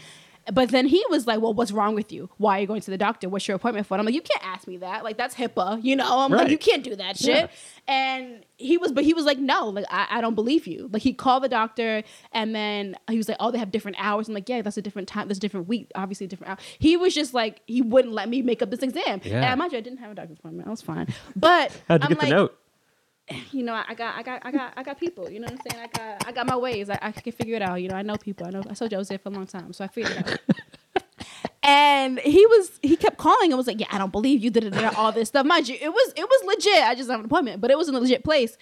But then he was like, well, what's wrong with you? Why are you going to the doctor? What's your appointment for? And I'm like, you can't ask me that. Like, that's HIPAA, you know? I'm right. like, you can't do that shit. Yeah. And he was, but he was like, no, like, I, I don't believe you. Like, he called the doctor and then he was like, oh, they have different hours. I'm like, yeah, that's a different time. That's a different week. Obviously, a different hour. He was just like, he wouldn't let me make up this exam. Yeah. And I, mind you, I didn't have a doctor's appointment. I was fine. But how'd you I'm get like, the note? You know, I got, I got, I got, I got people. You know what I'm saying? I got, I got my ways. I, I can figure it out. You know, I know people. I know. I told you I was there for a long time, so I figured it out. And he was, he kept calling and was like, "Yeah, I don't believe you." Did all this stuff, mind you. It was, it was legit. I just didn't have an appointment, but it was in a legit place.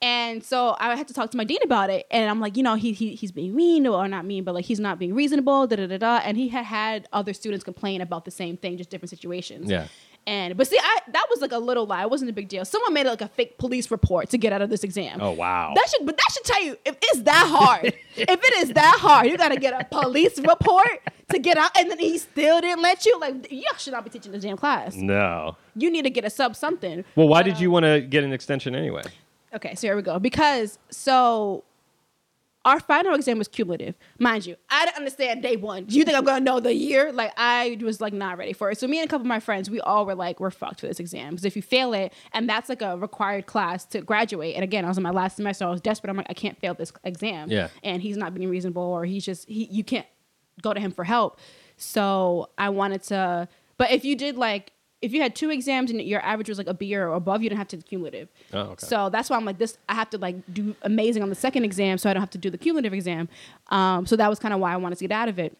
And so I had to talk to my dean about it. And I'm like, you know, he he he's being mean or not mean, but like he's not being reasonable. Da da da da. And he had had other students complain about the same thing, just different situations. Yeah. And but see, I that was like a little lie. It wasn't a big deal. Someone made like a fake police report to get out of this exam. Oh wow! That should but that should tell you if it's that hard. If it is that hard, you gotta get a police report to get out. And then he still didn't let you. Like you should not be teaching this damn class. No. You need to get a sub something. Well, why but, did you want to get an extension anyway? Okay, so here we go. Because so. Our final exam was cumulative. Mind you, I didn't understand day one. Do you think I'm going to know the year? Like, I was, like, not ready for it. So me and a couple of my friends, we all were like, we're fucked for this exam. Because if you fail it, and that's, like, a required class to graduate. And, again, I was in my last semester. I was desperate. I'm like, I can't fail this exam. Yeah. And he's not being reasonable or he's just, he, you can't go to him for help. So I wanted to, but if you did, like, if you had two exams and your average was like a B or above, you didn't have to do cumulative. Oh, okay. So that's why I'm like this. I have to like do amazing on the second exam, so I don't have to do the cumulative exam. Um, so that was kind of why I wanted to get out of it.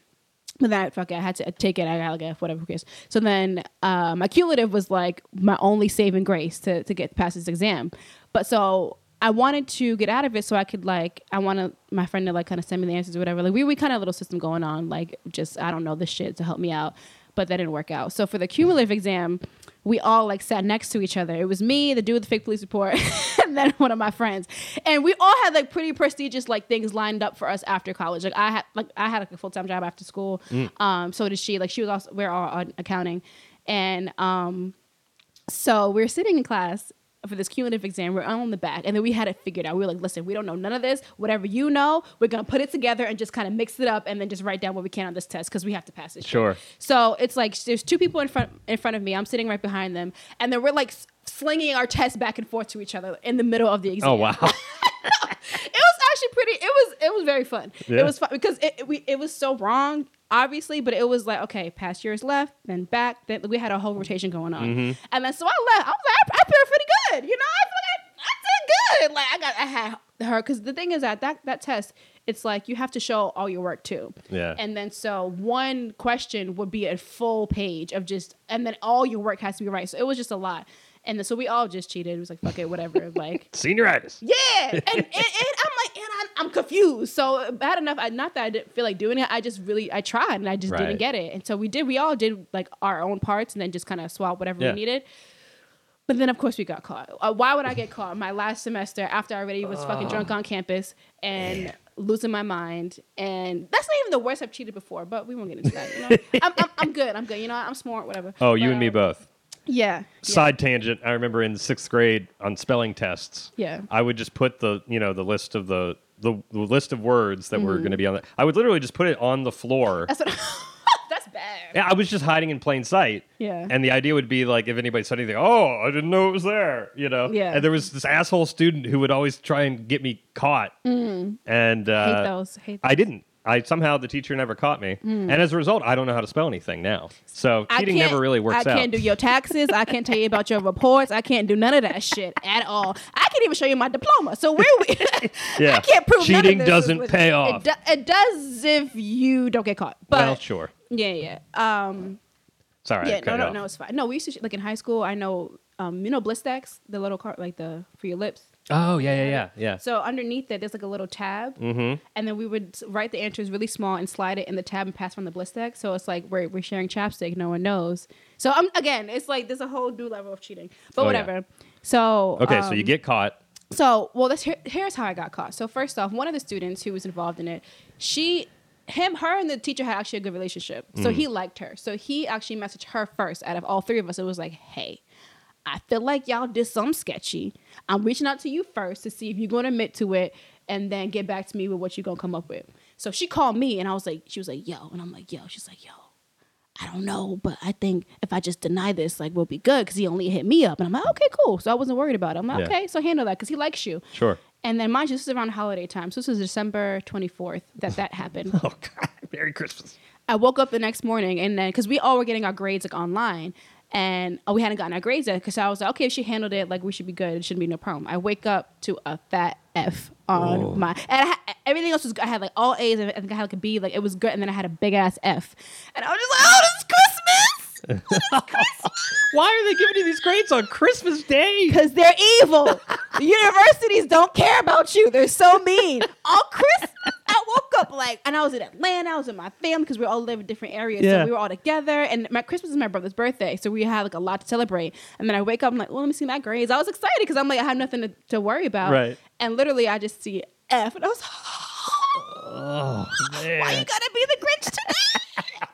But then, fuck it, I had to take it. I got like a whatever, who cares? So then um, my cumulative was like my only saving grace to, to get past this exam. But so I wanted to get out of it so I could like, I wanted my friend to like kind of send me the answers or whatever. Like we, we kind of had a little system going on, like just, I don't know this shit to help me out. But that didn't work out. So for the cumulative exam, we all like sat next to each other. It was me, the dude with the fake police report, and then one of my friends. And we all had like pretty prestigious like things lined up for us after college. Like I had like I had like, a full time job after school. Mm. Um, so did she. Like she was also we're all on accounting, and um, so we were sitting in class for this cumulative exam. We're all in the back, and then we had it figured out. We were like, listen, we don't know none of this. Whatever you know, we're gonna put it together and just kind of mix it up, and then just write down what we can on this test because we have to pass it. Sure. Shit. So it's like there's two people in front in front of me. I'm sitting right behind them, and then we're like slinging our tests back and forth to each other in the middle of the exam. Oh wow. It was actually pretty. It was it was very fun. Yeah. It was fun because it it, we, it was so wrong. Obviously, but it was like, okay, past years left, then back. Then we had a whole rotation going on. Mm-hmm. And then so I left. I was like, I, I fared pretty good. You know, I, I, I did good. Like, I got, I had her. Because the thing is that, that that test, it's like you have to show all your work too. Yeah. And then so one question would be a full page of just, and then all your work has to be right. So it was just a lot. And then, so we all just cheated. It was like, fuck it, whatever. Like senioritis. Yeah. And, and, and I'm like, and I'm, I'm confused. So bad enough. I, not that I didn't feel like doing it. I just really, I tried and I just right. didn't get it. And so we did, we all did like our own parts and then just kind of swap whatever yeah. we needed. But then of course we got caught. Uh, why would I get caught my last semester after I already was uh, fucking drunk on campus and yeah. losing my mind? And that's not even the worst I've cheated before, but we won't get into that. You know? I'm, I'm, I'm good. I'm good. You know, I'm smart, whatever. Oh, but, you and um, me both. Yeah. Side yeah. tangent. I remember in sixth grade on spelling tests. Yeah. I would just put the you know the list of the the, the list of words that mm-hmm. were going to be on the. I would literally just put it on the floor. That's, what, that's bad. Yeah, I was just hiding in plain sight. Yeah. And the idea would be like if anybody said anything, oh, I didn't know it was there. You know. Yeah. And there was this asshole student who would always try and get me caught. Mm. And uh, hate those. Hate those. I didn't. I somehow the teacher never caught me, mm. and as a result, I don't know how to spell anything now. So cheating never really works out. I can't out. do your taxes. I can't tell you about your reports. I can't do none of that shit at all. I can't even show you my diploma. So where we? yeah. I can't prove cheating none of this doesn't with, pay off. It, do, it does if you don't get caught. But well, sure. Yeah, yeah. Um, Sorry. Yeah, no, no, off. no, it's fine. No, we used to like in high school. I know, um, you know, Blistex, the little card like the for your lips. Oh, yeah, yeah, yeah, yeah. So underneath that, there's like a little tab. Mm-hmm. And then we would write the answers really small and slide it in the tab and pass from the Blistex. So it's like we're, we're sharing chapstick. No one knows. So um, again, it's like there's a whole new level of cheating. But oh, whatever. Yeah. So Okay, um, so you get caught. So, well, that's, here, here's how I got caught. So first off, one of the students who was involved in it, she... Him, her, and the teacher had actually a good relationship. So mm. he liked her. So he actually messaged her first out of all three of us. It was like, hey, I feel like y'all did something sketchy. I'm reaching out to you first to see if you're going to admit to it and then get back to me with what you're going to come up with. So she called me and I was like, she was like, yo. And I'm like, yo. She's like, yo, I don't know, but I think if I just deny this, like, we'll be good because he only hit me up. And I'm like, okay, cool. So I wasn't worried about it. I'm like, yeah. okay, so handle that because he likes you. Sure. And then, mind you, this is around holiday time. So this was December twenty-fourth that that happened. Oh, God. Merry Christmas. I woke up the next morning and then, because we all were getting our grades like online. And we hadn't gotten our grades yet because I was like, okay, if she handled it, like we should be good. It shouldn't be no problem. I wake up to a fat F on Whoa. my, and I, everything else was, I had like all A's and I think I had like a B, like it was good. And then I had a big ass F. And I was just like, oh, this is Christmas. This is Christmas. Why are they giving you these grades on Christmas Day? Because they're evil. The universities don't care about you. They're so mean. On Christmas. I woke up like, and I was in Atlanta. I was in my family because we all live in different areas. Yeah. So we were all together. And my Christmas is my brother's birthday. So we had like a lot to celebrate. And then I wake up, I'm like, well, let me see my grades. I was excited because I'm like, I have nothing to, to worry about. Right. And literally, I just see F. And I was like, oh, man. Why you gotta be the Grinch today?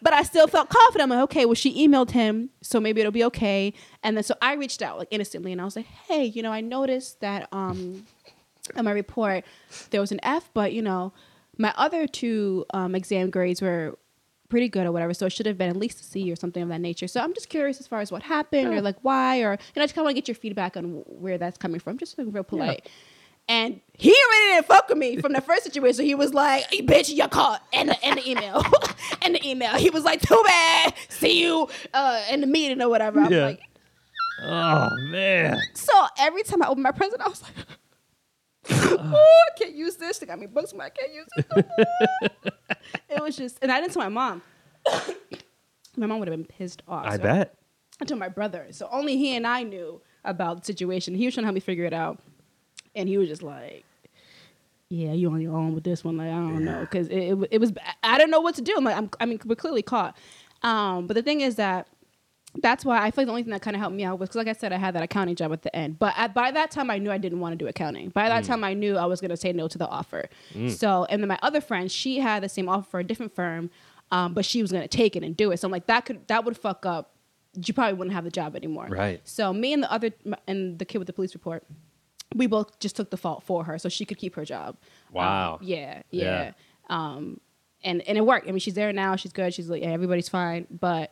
But I still felt confident. I'm like, okay, well, she emailed him, so maybe it'll be okay. And then so I reached out like innocently and I was like, hey, you know, I noticed that um, in my report there was an F, but, you know, my other two um, exam grades were pretty good or whatever, so it should have been at least a C or something of that nature. So I'm just curious as far as what happened yeah. or like why, or, you know, I just kind of want to get your feedback on where that's coming from, just being real polite. Yeah. And he already didn't fuck with me from the first situation. He was like, hey, bitch, you're caught. And the, and the email. and the email. He was like, too bad. See you uh, in the meeting or whatever. I'm yeah. like, oh, man. So every time I opened my present, I was like, oh, I can't use this. They got me books, but I can't use it. was just, and I didn't tell my mom. My mom would have been pissed off. I so bet. I told my brother. So only he and I knew about the situation. He was trying to help me figure it out. And he was just like, yeah, you on your own with this one. Like, I don't yeah. know. Because it, it, it was, I didn't know what to do. I'm like, I'm, I mean, we're clearly caught. Um, but the thing is that that's why I feel like the only thing that kind of helped me out was because, like I said, I had that accounting job at the end. But I, by that time, I knew I didn't want to do accounting. By that mm. time, I knew I was going to say no to the offer. Mm. So, and then my other friend, she had the same offer for a different firm, um, but she was going to take it and do it. So I'm like, that could that would fuck up. You probably wouldn't have the job anymore. Right. So me and the other and the kid with the police report, we both just took the fault for her so she could keep her job. Wow. Um, yeah, yeah. Yeah. Um, and and it worked. I mean, she's there now. She's good. She's like, yeah, everybody's fine. But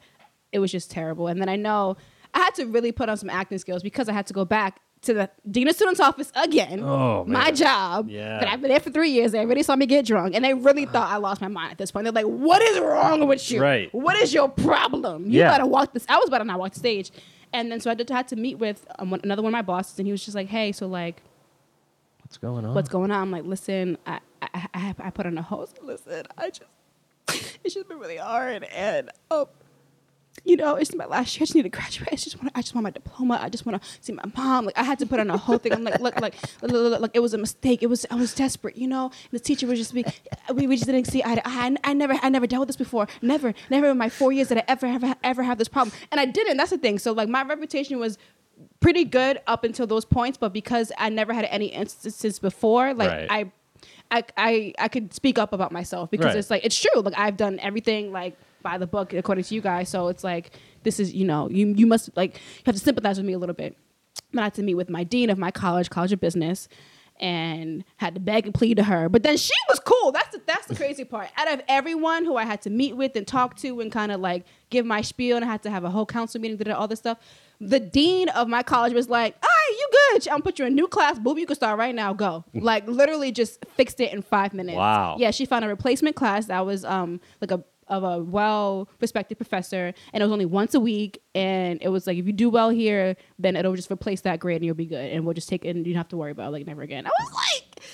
it was just terrible. And then I know I had to really put on some acting skills because I had to go back to the dean of students office again. Oh, man. My job. Yeah. That I've been there for three years. They really saw me get drunk. And they really thought I lost my mind at this point. They're like, what is wrong with you? Right. What is your problem? You yeah. gotta walk this. I was about to not walk the stage. And then so I did, had to meet with um, one, another one of my bosses. And he was just like, hey, so like. What's going on? What's going on? I'm like, listen, I, I, I, I put on a host. Listen, I just, it's just been really hard. And, um. You know, it's my last year. I just need to graduate. I just want. I just want my diploma. I just want to see my mom. Like I had to put on a whole thing. I'm like, look, like, look, look, look, like it was a mistake. It was. I was desperate. You know, the teacher was just. We, we, we just didn't see eye to eye. I, I never, I never dealt with this before. Never, never in my four years did I ever, ever, ever have this problem. And I didn't. That's the thing. So like, my reputation was pretty good up until those points, but because I never had any instances before, like right. I, I, I, I could speak up about myself because right. it's like it's true. Like I've done everything. Like. By the book, according to you guys. So it's like, this is, you know, you you must, like, you have to sympathize with me a little bit. But I had to meet with my dean of my college, College of Business, and had to beg and plead to her. But then she was cool. That's the, that's the crazy part. Out of everyone who I had to meet with and talk to and kind of, like, give my spiel, and I had to have a whole council meeting, did all this stuff, the dean of my college was like, all right, you good. I'm going to put you in a new class. Boob, you can start right now. Go. Like, literally just fixed it in five minutes. Wow. Yeah, she found a replacement class that was, um like, a of a well-respected professor, and it was only once a week, and it was like, if you do well here, then it'll just replace that grade, and you'll be good, and we'll just take it, and you don't have to worry about it, like, never again. I was like,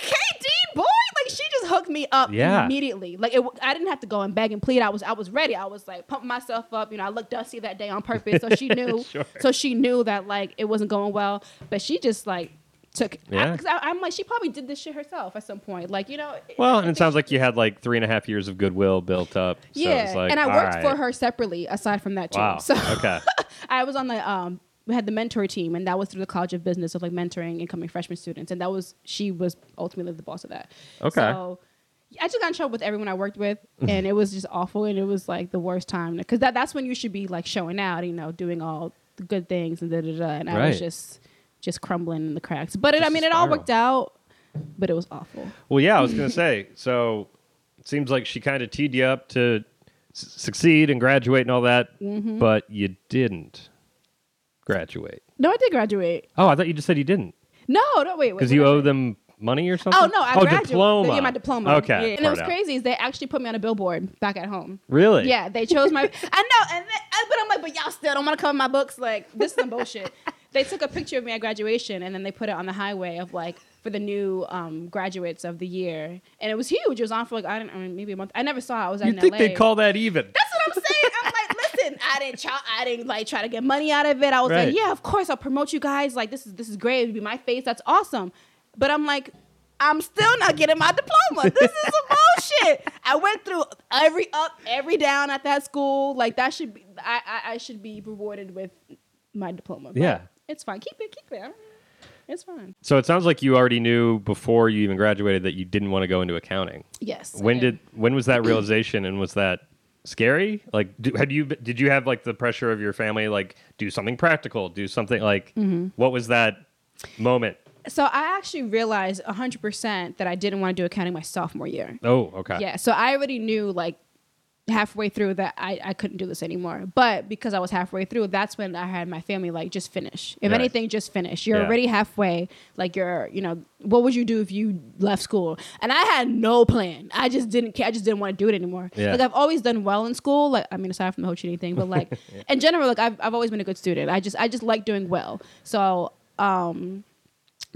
okay, D-boy! Like, she just hooked me up yeah. immediately. Like, it, I didn't have to go and beg and plead. I was I was ready. I was, like, pumping myself up. You know, I looked dusty that day on purpose, so she knew. Sure. So she knew that, like, it wasn't going well, but she just, like, took yeah. I, 'cause I, I'm like, she probably did this shit herself at some point, like, you know. Well, and it sounds she, like you had like three and a half years of goodwill built up. So yeah, it was like, and I worked right. for her separately aside from that too. Wow. So okay. I was on the um, we had the mentor team, and that was through the College of Business, of like mentoring incoming freshman students, and that was she was ultimately the boss of that. Okay. So I just got in trouble with everyone I worked with, and it was just awful, and it was like the worst time because that that's when you should be like showing out, you know, doing all the good things and da da da, and right. I was just. Just crumbling in the cracks. But it, I mean, it all worked out, but it was awful. Well, yeah, I was going to say, so it seems like she kind of teed you up to s- succeed and graduate and all that, mm-hmm. but you didn't graduate. No, I did graduate. Oh, I thought you just said you didn't. No, no, wait. Because you owe them money or something? Oh, no, I oh, graduated. Diploma. They gave my diploma. Okay. Yeah. And it was out. Crazy is they actually put me on a billboard back at home. Really? Yeah, they chose my... I know, and they, but I'm like, but y'all still don't want to cover my books? Like, this is some bullshit. They took a picture of me at graduation, and then they put it on the highway of like for the new um, graduates of the year, and it was huge. It was on for like I don't I mean, maybe a month. I never saw it. I was out in L A. You think they'd call that even? That's what I'm saying. I'm like, listen, I didn't, try, I didn't like try to get money out of it. I was right. like, yeah, of course, I'll promote you guys. Like this is this is great. It'd be my face. That's awesome. But I'm like, I'm still not getting my diploma. This is some bullshit. I went through every up, every down at that school. Like that should be, I I, I should be rewarded with my diploma. But yeah. It's fine. Keep it. Keep it. It's fine. So it sounds like you already knew before you even graduated that you didn't want to go into accounting. Yes. When did? When was that realization? And was that scary? Like, do, had you? Did you have like the pressure of your family? Like, do something practical. Do something like. Mm-hmm. What was that moment? So I actually realized one hundred percent that I didn't want to do accounting my sophomore year. Oh, okay. Yeah. So I already knew like. Halfway through that I, I couldn't do this anymore. But because I was halfway through, that's when I had my family like, just finish. If right. anything, just finish. You're yeah. already halfway. Like you're, you know, what would you do if you left school? And I had no plan. I just didn't care. I just didn't want to do it anymore. Yeah. Like I've always done well in school. Like, I mean, aside from the whole cheating thing, but like yeah. in general, like I've, I've always been a good student. I just, I just like doing well. So, um,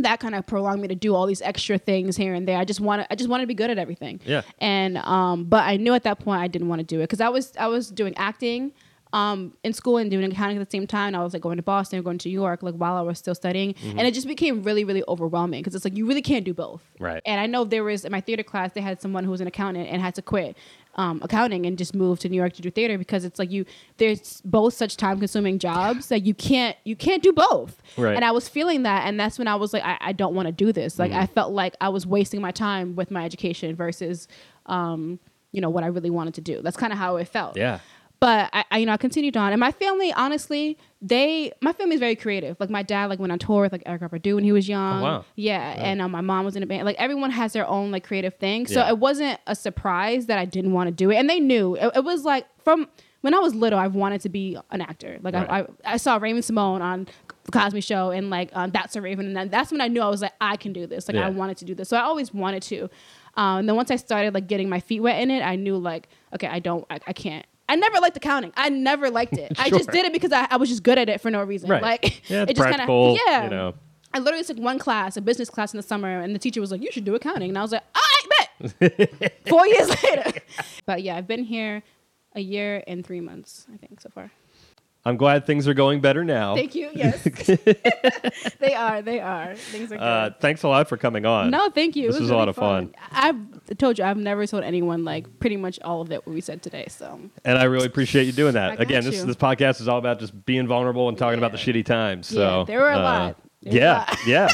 that kind of prolonged me to do all these extra things here and there. I just wanted, I just wanted to be good at everything. Yeah. And, um, but I knew at that point I didn't want to do it because I was, I was doing acting, um, in school and doing accounting at the same time. And I was like going to Boston, going to New York, like while I was still studying, mm-hmm. and it just became really, really overwhelming because it's like you really can't do both. Right. And I know there was in my theater class they had someone who was an accountant and had to quit um, accounting and just move to New York to do theater because it's like you there's both such time consuming jobs that you can't you can't do both. Right. And I was feeling that, and that's when I was like, I, I don't want to do this. Like mm-hmm. I felt like I was wasting my time with my education versus, um, you know, what I really wanted to do. That's kind of how it felt. Yeah. But I, I, you know, I continued on, and my family, honestly, they, my family is very creative. Like my dad, like went on tour with like Eric Clapton when he was young. Oh, wow. Yeah, wow. And um, my mom was in a band. Like everyone has their own like creative thing, so yeah. It wasn't a surprise that I didn't want to do it, and they knew. It, it was like from when I was little, I wanted to be an actor. Like right. I, I, I saw Raven Simone on the Cosby Show, and like um, That's So Raven, and then that's when I knew I was like, I can do this. Like yeah. I wanted to do this, so I always wanted to. Um, and then once I started like getting my feet wet in it, I knew like, okay, I don't, I, I can't. I never liked accounting. I never liked it. Sure. I just did it because I, I was just good at it for no reason. Right. Like yeah, it's it just practical, kinda, yeah. You know. I literally took one class, a business class in the summer, and the teacher was like, you should do accounting. And I was like, all right, bet. Four years later. But yeah, I've been here a year and three months, I think, so far. I'm glad things are going better now. Thank you. Yes. They are. They are. Things are good. Uh, thanks a lot for coming on. No, thank you. This was, was really a lot of fun. fun. I've told you, I've never told anyone like pretty much all of it what we said today. So. And I really appreciate you doing that. Again, you. this this podcast is all about just being vulnerable and talking yeah. about the shitty times. So yeah, there were a uh, lot. There yeah. A lot. yeah.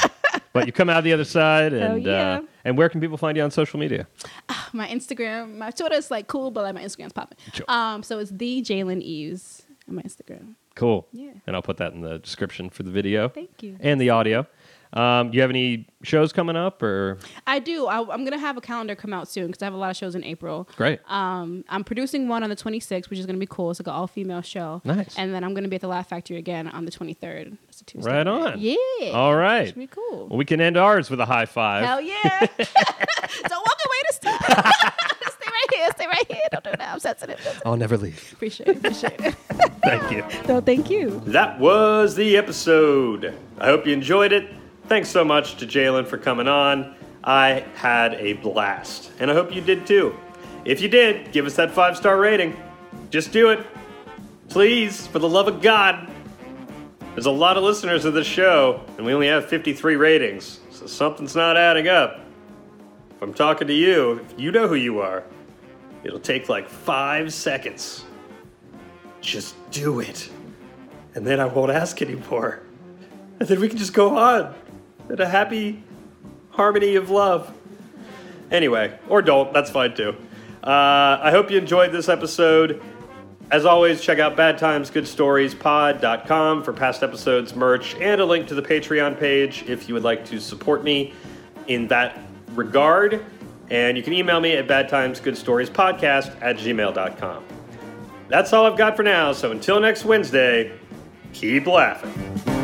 But you come out the other side. And oh, yeah. uh, and where can people find you on social media? Uh, my Instagram. My Twitter is like cool, but like my Instagram's popping. Sure. Um, so it's the Jaylen Eaves. On my Instagram. Cool. Yeah. And I'll put that in the description for the video. Thank you. And the audio. Um, do you have any shows coming up? Or I do. I, I'm going to have a calendar come out soon because I have a lot of shows in April. Great. Um, I'm producing one on the twenty-sixth, which is going to be cool. It's like an all-female show. Nice. And then I'm going to be at the Laugh Factory again on the twenty-third. That's a Tuesday. Right on. Yeah. All right. It should be cool. Well, we can end ours with a high five. Hell yeah. Don't walk away to stop. Stay right here. Stay right here. Don't do that. I'm sensitive. sensitive. I'll never leave. Appreciate it. Appreciate it. Thank you. No, thank you. That was the episode. I hope you enjoyed it. Thanks so much to Jaylen for coming on. I had a blast, and I hope you did too. If you did, give us that five-star rating. Just do it. Please, for the love of God. There's a lot of listeners of this show, and we only have fifty-three ratings, so something's not adding up. If I'm talking to you, if you know who you are, it'll take like five seconds. Just do it. And then I won't ask anymore. And then we can just go on in a happy harmony of love. Anyway, or don't, that's fine too. Uh, I hope you enjoyed this episode. As always, check out bad times good stories pod dot com for past episodes, merch, and a link to the Patreon page if you would like to support me in that regard. And you can email me at bad times good stories podcast at gmail dot com. That's all I've got for now, so until next Wednesday, keep laughing.